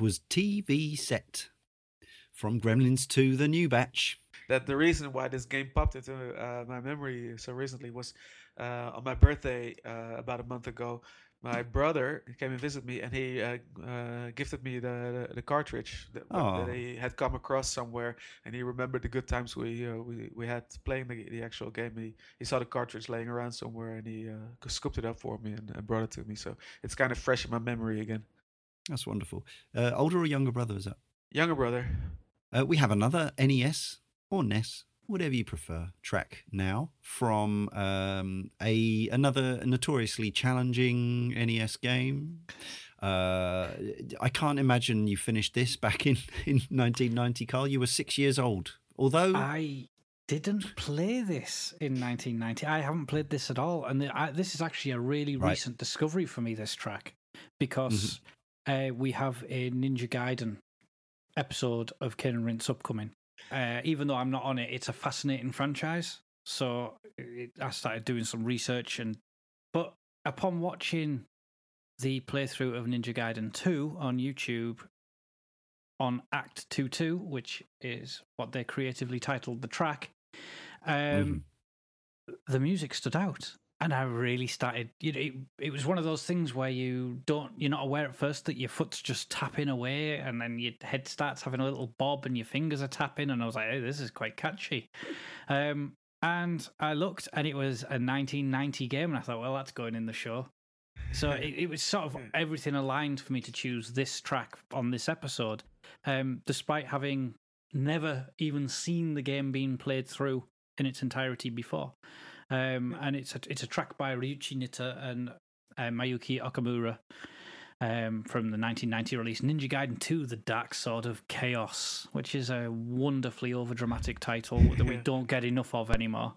that was TV Set from Gremlins 2 The New Batch. That the reason why this game popped into my memory so recently was on my birthday about a month ago. My brother came and visited me, and he gifted me the cartridge that he had come across somewhere, and he remembered the good times we had playing the actual game. He saw the cartridge laying around somewhere, and he scooped it up for me and brought it to me. So it's kind of fresh in my memory again. That's wonderful. Older or younger brother is that? Younger brother. We have another NES or NES, whatever you prefer, track now from another notoriously challenging NES game. I can't imagine you finished this back in 1990, Karl. You were 6 years old. Although I didn't play this in 1990. I haven't played this at all. And this is actually a really recent discovery for me, this track, because we have a Ninja Gaiden episode of Cane and Rinse upcoming. Even though I'm not on it, it's a fascinating franchise. So I started doing some research, but upon watching the playthrough of Ninja Gaiden 2 on YouTube on Act 2-2, which is what they creatively titled the track, the music stood out, and I really started. You know, it was one of those things where you're not aware at first that your foot's just tapping away, and then your head starts having a little bob, and your fingers are tapping. And I was like, "Oh, this is quite catchy." And I looked, and it was a 1990 game, and I thought, "Well, that's going in the show." So it was sort of everything aligned for me to choose this track on this episode, despite having never even seen the game being played through in its entirety before. And it's a track by Ryuichi Nitta and Mayuki Okamura from the 1990 release Ninja Gaiden 2: The Dark Sword of Chaos, which is a wonderfully overdramatic title that we don't get enough of anymore.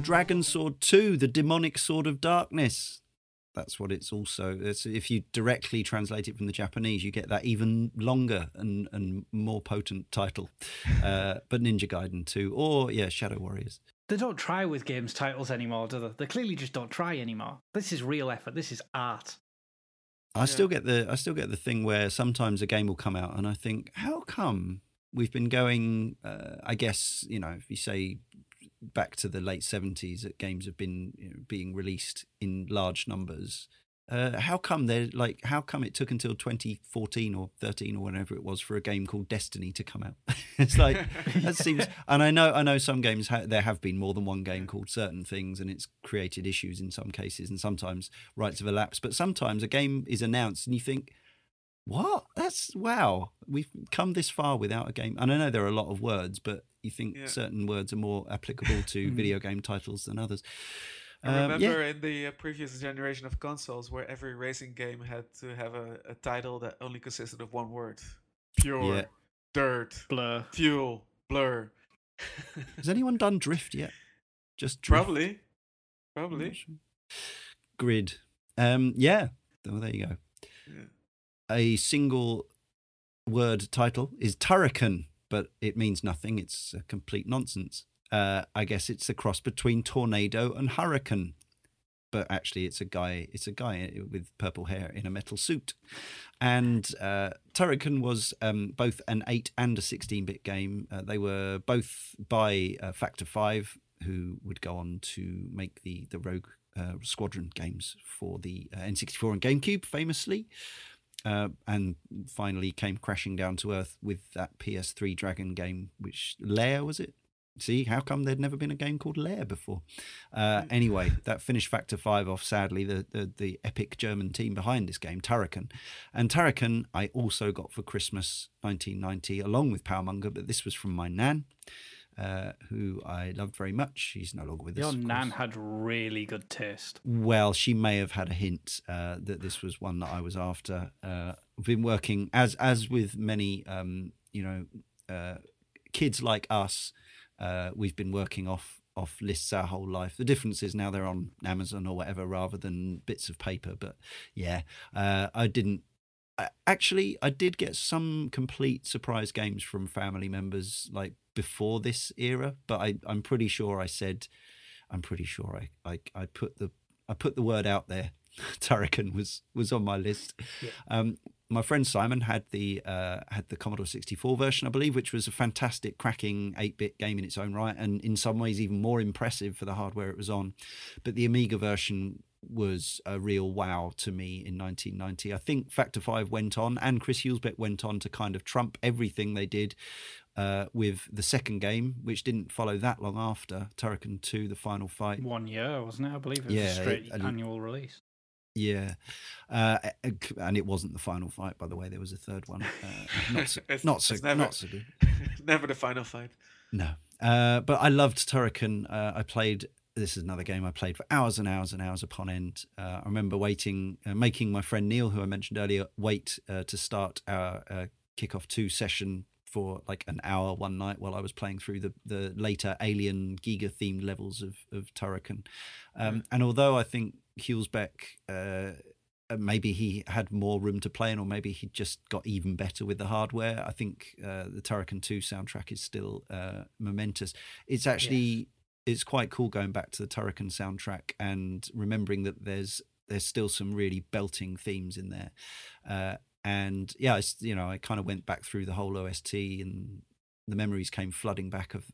Dragon Sword 2, The Demonic Sword of Darkness. That's what it's also. If you directly translate it from the Japanese, you get that even longer and more potent title. But Ninja Gaiden 2 or, Shadow Warriors. They don't try with games titles anymore, do they? They clearly just don't try anymore. This is real effort. This is art. I still get the thing where sometimes a game will come out and I think, how come we've been going, I guess, if you say back to the late 70s that games have been being released in large numbers. How come it took until 2014 or 13 or whenever it was for a game called Destiny to come out? It's like that seems. And I know some games there have been more than one game called certain things, and it's created issues in some cases, and sometimes rights have elapsed. But sometimes a game is announced, and you think, "What? Wow! We've come this far without a game." And I know there are a lot of words, but you think certain words are more applicable to video game titles than others. I remember in the previous generation of consoles where every racing game had to have a title that only consisted of one word. Pure, dirt, blur, fuel, blur. Has anyone done drift yet? Just drift? Probably. Grid. Well, there you go. Yeah. A single word title is Turrican, but it means nothing. It's complete nonsense. I guess it's a cross between Tornado and Hurricane, but actually it's a guy with purple hair in a metal suit. And Turrican was both an 8 and a 16-bit game. They were both by Factor 5, who would go on to make the Rogue Squadron games for the N64 and GameCube, famously, and finally came crashing down to earth with that PS3 Dragon game, which Lair, was it? See, how come there'd never been a game called Lair before? Anyway, that finished Factor 5 off, sadly, the epic German team behind this game, Turrican. And Turrican I also got for Christmas 1990, along with Powermonger, but this was from my nan, who I loved very much. She's no longer with us. Your nan had really good taste. Well, she may have had a hint that this was one that I was after. I've been working, as with many, kids like us, we've been working off lists our whole life. The difference is now they're on Amazon or whatever rather than bits of paper. But yeah, I did get some complete surprise games from family members like before this era. But I'm pretty sure I put the word out there. Turrican was on my list. Yeah. My friend Simon had the Commodore 64 version, I believe, which was a fantastic, cracking 8-bit game in its own right, and in some ways even more impressive for the hardware it was on. But the Amiga version was a real wow to me in 1990. I think Factor 5 went on, and Chris Huelsbeck went on to kind of trump everything they did with the second game, which didn't follow that long after, Turrican 2, The Final Fight. 1 year, wasn't it? I believe it was a straight annual release. Yeah, and it wasn't The Final Fight, by the way. There was a third one. Not so good. Never The Final Fight. No, but I loved Turrican. This is another game I played for hours and hours and hours upon end. I remember waiting, making my friend Neil, who I mentioned earlier, wait to start our Kickoff Two session for like an hour one night while I was playing through the later Alien Giga-themed levels of Turrican. And although I think Huelsbeck, maybe he had more room to play in, or maybe he just got even better with the hardware, I think the Turrican 2 soundtrack is still momentous. It's actually, It's quite cool going back to the Turrican soundtrack and remembering that there's still some really belting themes in there. And yeah, I kind of went back through the whole OST, and the memories came flooding back of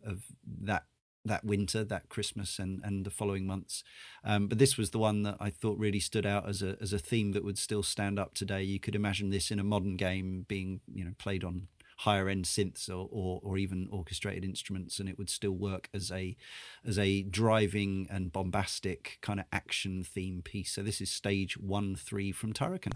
that winter, that Christmas, and the following months. But this was the one that I thought really stood out as a theme that would still stand up today. You could imagine this in a modern game being played on higher end synths or even orchestrated instruments, and it would still work as a driving and bombastic kind of action theme piece. So this is stage 1-3 from Turrican.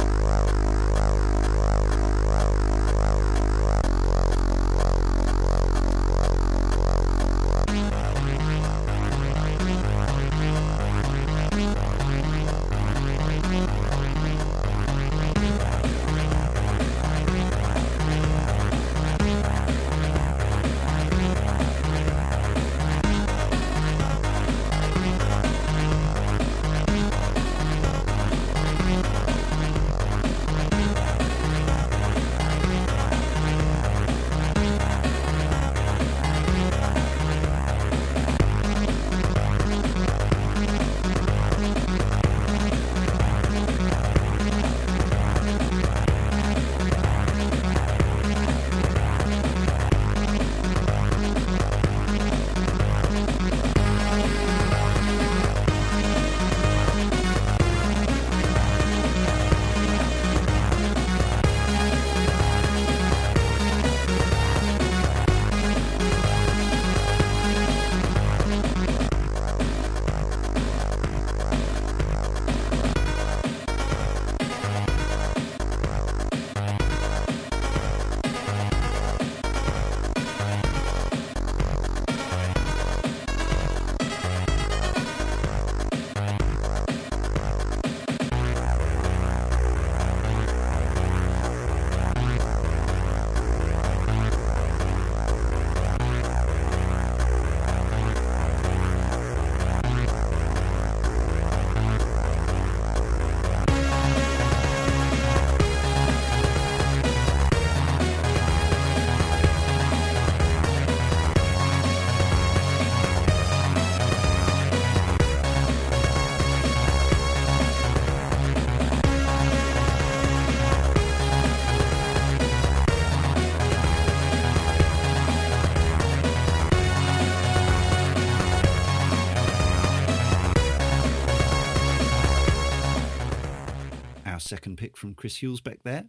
Turrican pick from Chris Huelsbeck there,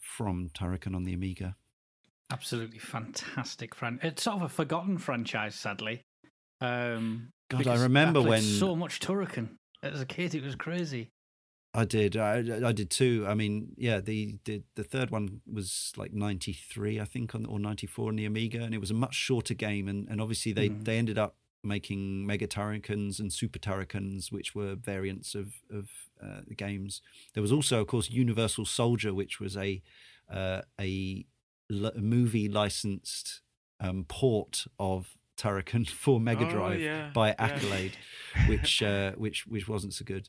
from Turrican on the Amiga. Absolutely fantastic franchise. It's sort of a forgotten franchise, sadly. God, I remember when so much Turrican as a kid, it was crazy. I did too. I mean, yeah, the third one was like 93, I think, or 94 on the Amiga, and it was a much shorter game. And obviously they ended up making Mega Turricans and Super Turricans, which were variants of the games. There was also, of course, Universal Soldier, which was a movie licensed port of Turrican for Mega Drive by Accolade, which wasn't so good.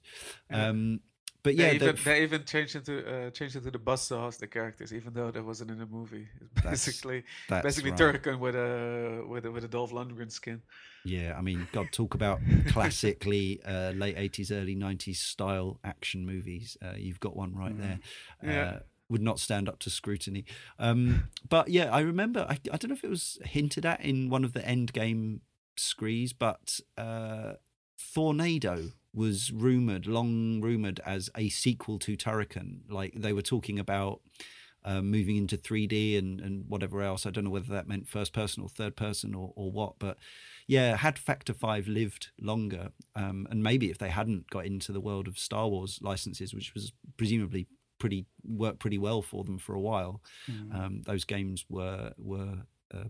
But yeah, they even changed into the Buzzsaws, the characters, even though that wasn't in the movie. Basically right. Turrican with a Dolph Lundgren skin. Yeah, I mean, God, talk about classically late 80s, early 90s style action movies. You've got one right there. Would not stand up to scrutiny. But yeah, I remember, I don't know if it was hinted at in one of the end game screes, but Thornado was long rumored as a sequel to Turrican. Like, they were talking about moving into 3D and whatever else. I don't know whether that meant first person or third person or what, but yeah, had Factor 5 lived longer, and maybe if they hadn't got into the world of Star Wars licenses, which was presumably worked pretty well for them for a while, those games were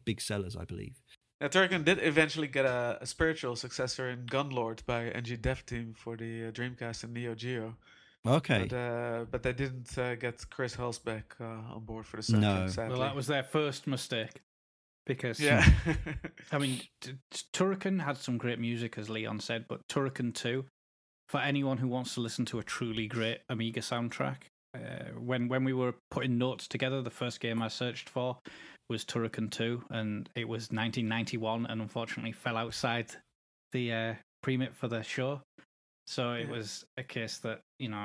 big sellers, I believe. Now, Turrican did eventually get a spiritual successor in Gunlord by NG Dev Team for the Dreamcast and Neo Geo. Okay. But they didn't get Chris Huelsbeck on board for the soundtrack, sadly. Well, that was their first mistake. Because, I mean, Turrican had some great music, as Leon said, but Turrican 2, for anyone who wants to listen to a truly great Amiga soundtrack, when we were putting notes together, the first game I searched for was Turrican 2, and it was 1991, and unfortunately fell outside the remit for the show. So it was a case that, and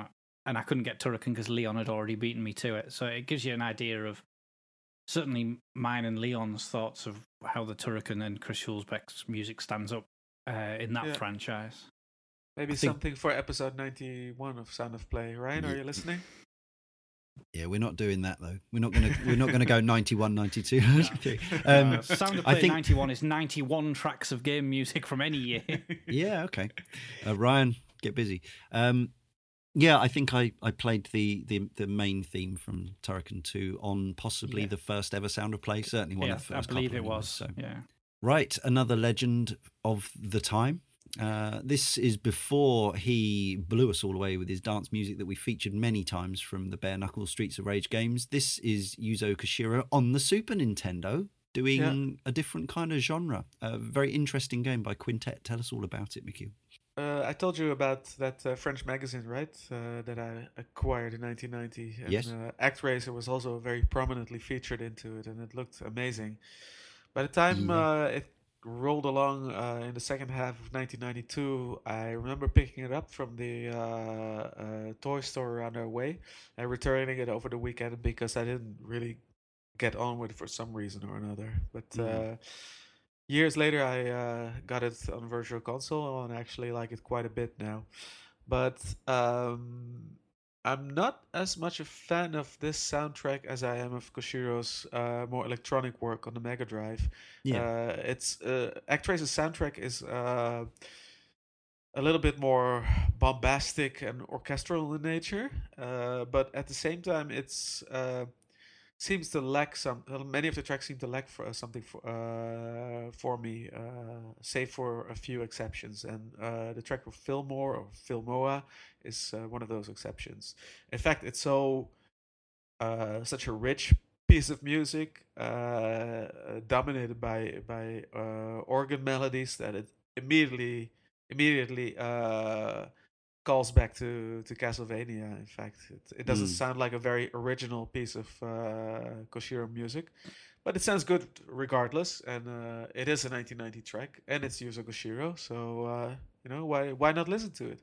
I couldn't get Turrican because Leon had already beaten me to it. So it gives you an idea of certainly mine and Leon's thoughts of how the Turrican and Chris Huelsbeck's music stands up in that franchise. Maybe something for episode 91 of Sound of Play. Ryan, are you listening? Yeah, we're not doing that though. We're not gonna go 91, 92. No. Sound of Play 91 is 91 tracks of game music from any year. Yeah, okay. Ryan, get busy. I think I played the main theme from Turrican 2 on possibly the first ever Sound of Play. Certainly one of the first. I believe it was. So. Yeah. Right, another legend of the time. This is before he blew us all away with his dance music that we featured many times from the Bare Knuckle Streets of Rage games. This is Yuzo Koshiro on the Super Nintendo doing a different kind of genre. A very interesting game by Quintet. Tell us all about it, Michiel. I told you about that French magazine, right? That I acquired in 1990. And, yes. ActRaiser was also very prominently featured into it, and it looked amazing. By the time it rolled along in the second half of 1992, I remember picking it up from the toy store around our way and returning it over the weekend because I didn't really get on with it for some reason or another. But years later, I got it on Virtual Console and actually like it quite a bit now. But I'm not as much a fan of this soundtrack as I am of Koshiro's more electronic work on the Mega Drive. Yeah. ActRaiser's soundtrack is a little bit more bombastic and orchestral in nature, but at the same time, it's seems to lack some. Many of the tracks seem to lack for me, save for a few exceptions. And the track for Fillmore or Filmoa is one of those exceptions. In fact, it's such a rich piece of music, dominated by organ melodies that it immediately calls back to Castlevania. In fact, it doesn't sound like a very original piece of Koshiro music, but it sounds good regardless. And it is a 1990 track, and it's Yuzo Koshiro, so why not listen to it?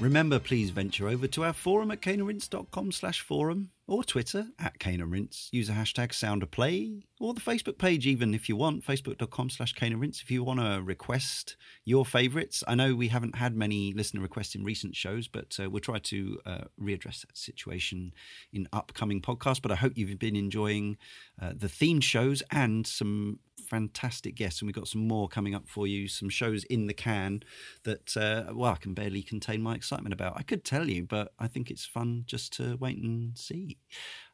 Remember, please venture over to our forum at caneandrinse.com/forum or Twitter at caneandrinse. Use the hashtag #SoundAPlay or the Facebook page even if you want, facebook.com/caneandrinse if you want to request your favourites. I know we haven't had many listener requests in recent shows, but we'll try to readdress that situation in upcoming podcasts. But I hope you've been enjoying the themed shows and some fantastic guests, and we've got some more coming up for you, some shows in the can that well, I can barely contain my excitement about. I could tell you, but I think it's fun just to wait and see.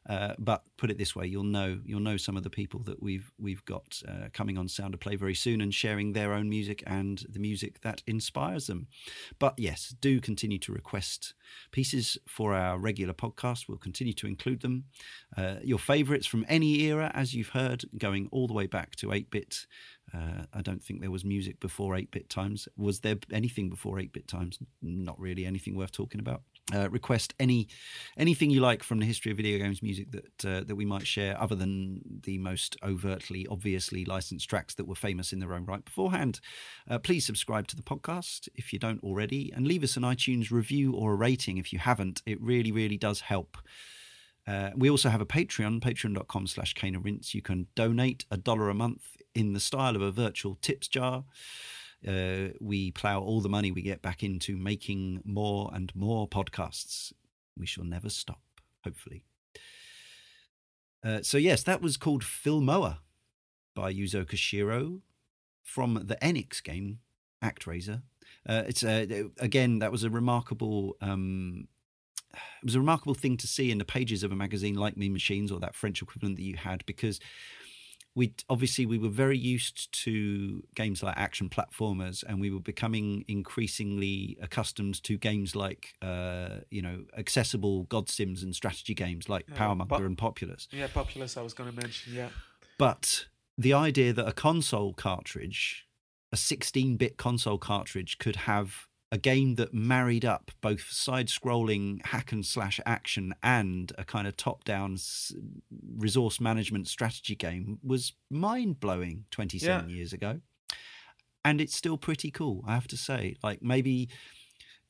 But put it this way, you'll know some of the people that we've got coming on Sound of Play very soon and sharing their own music and the music that inspires them. But yes, do continue to request pieces for our regular podcast. We'll continue to include them. Your favourites from any era, as you've heard, going all the way back to 8-bit. I don't think there was music before 8-bit times. Was there anything before 8-bit times? Not really anything worth talking about. Request anything you like from the history of video games music that we might share, other than the most overtly, obviously licensed tracks that were famous in their own right beforehand. Please subscribe to the podcast if you don't already, and leave us an iTunes review or a rating if you haven't. It really, really does help. We also have a Patreon, patreon.com/caneandrinse. You can donate $1 a month in the style of a virtual tips jar. We plough all the money we get back into making more and more podcasts. We shall never stop, hopefully. So yes, that was called Filmoa by Yuzo Koshiro from the Enix game ActRaiser. Again, that was a remarkable... it was a remarkable thing to see in the pages of a magazine like Mean Machines, or that French equivalent that you had, because we were very used to games like action platformers, and we were becoming increasingly accustomed to games like, accessible God Sims and strategy games like Powermonger and Populous. Yeah, Populous I was going to mention, yeah. But the idea that a console cartridge, a 16-bit console cartridge, could have a game that married up both side-scrolling hack-and-slash action and a kind of top-down resource management strategy game was mind-blowing 27 years ago. And it's still pretty cool, I have to say. Like, maybe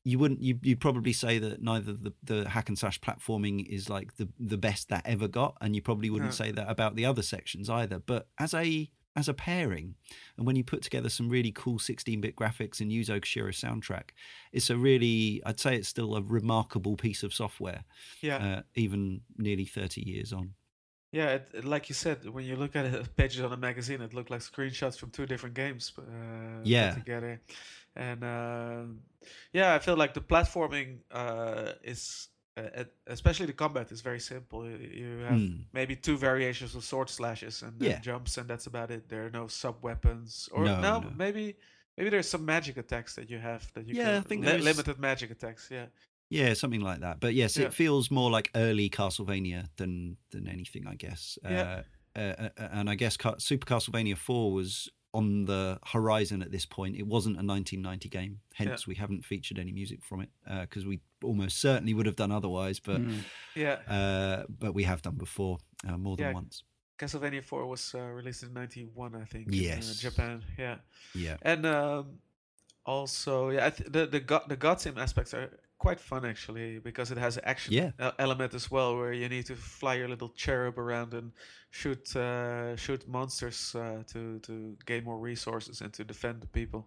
you'd probably say that neither the hack-and-slash platforming is like the best that ever got, and you probably wouldn't say that about the other sections either. But as a pairing, and when you put together some really cool 16-bit graphics and Yuzo Koshiro's soundtrack, it's a really, I'd say it's still a remarkable piece of software, even nearly 30 years on. Yeah, like you said, when you look at the pages on a magazine, it looked like screenshots from two different games put together. And I feel like the platforming is... especially the combat is very simple. You have maybe two variations of sword slashes and jumps, and that's about it. There are no sub weapons, maybe there's some magic attacks that you have that you can. I think limited magic attacks. Yeah, something like that. But yes, it feels more like early Castlevania than anything, I guess. And I guess Super Castlevania IV was on the horizon at this point. It wasn't a 1990 game, hence we haven't featured any music from it, because we almost certainly would have done otherwise, but we have done before more than once. Castlevania 4 was released in 1991, I think, in Japan. And also the God Sim aspects are quite fun, actually, because it has an action element as well, where you need to fly your little cherub around and shoot monsters to gain more resources and to defend the people.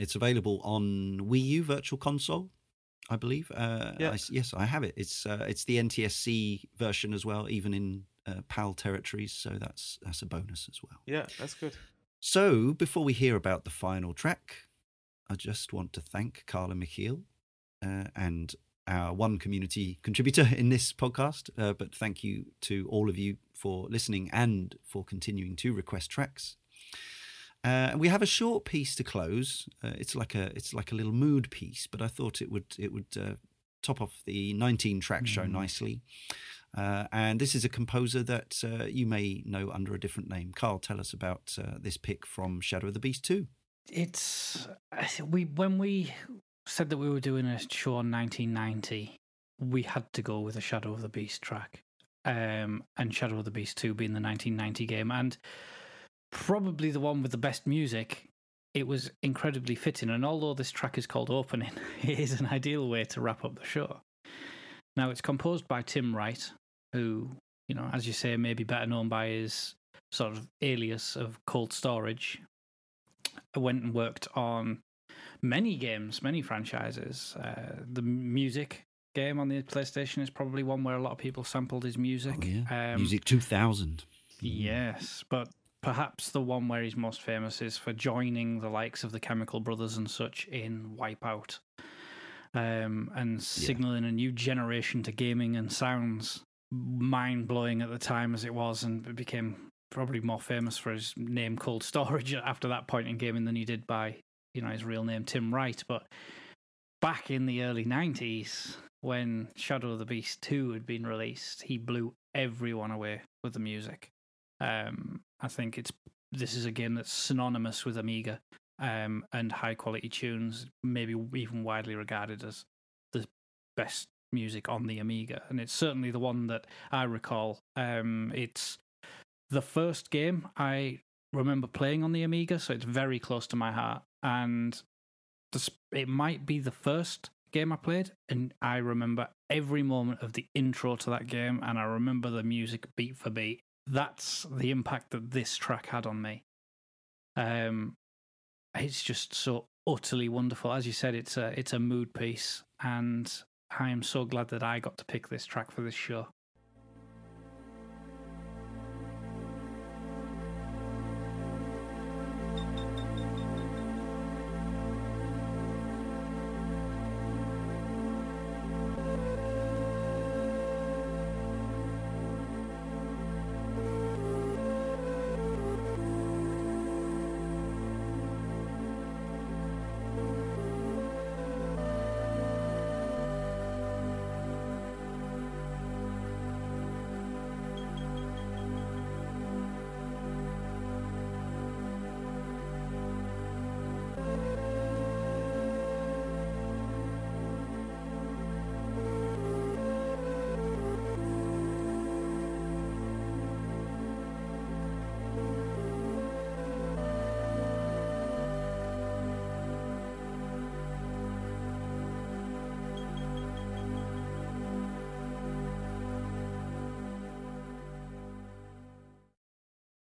It's available on Wii U Virtual Console, I believe. I have it. It's the NTSC version as well, even in PAL territories, so that's a bonus as well. Yeah, that's good. So before we hear about the final track, I just want to thank Karl and Michiel. And our one community contributor in this podcast. But thank you to all of you for listening and for continuing to request tracks. And we have a short piece to close. It's like a little mood piece, but I thought it would top off the 19-track show nicely. And this is a composer that you may know under a different name. Karl, tell us about this pick from Shadow of the Beast 2. When we said that we were doing a show on 1990, we had to go with a Shadow of the Beast track, and Shadow of the Beast 2 being the 1990 game, and probably the one with the best music it was incredibly fitting. And although this track is called Opening, it is an ideal way to wrap up the show. Now, it's composed by Tim Wright, who, you know, as you say, may be better known by his sort of alias of Cold Storage. I went and worked on many games, many franchises. The music game on the PlayStation is probably one where a lot of people sampled his music. Oh, yeah. Music 2000. Yes, but perhaps the one where he's most famous is for joining the likes of the Chemical Brothers and such in Wipeout, and signalling a new generation to gaming and sounds. Mind-blowing at the time as it was, and it became probably more famous for his name Cold Storage after that point in gaming than he did by, you know, his real name Tim Wright. But back in the early 90s, when Shadow of the Beast 2 had been released, he blew everyone away with the music. I think this is a game that's synonymous with Amiga and high-quality tunes, maybe even widely regarded as the best music on the Amiga, and it's certainly the one that I recall. It's the first game I remember playing on the Amiga, so it's very close to my heart, and it might be the first game I played, and I remember every moment of the intro to that game, and I remember the music beat for beat. That's the impact that this track had on me. It's just so utterly wonderful. As you said, it's a mood piece, and I am so glad that I got to pick this track for this show.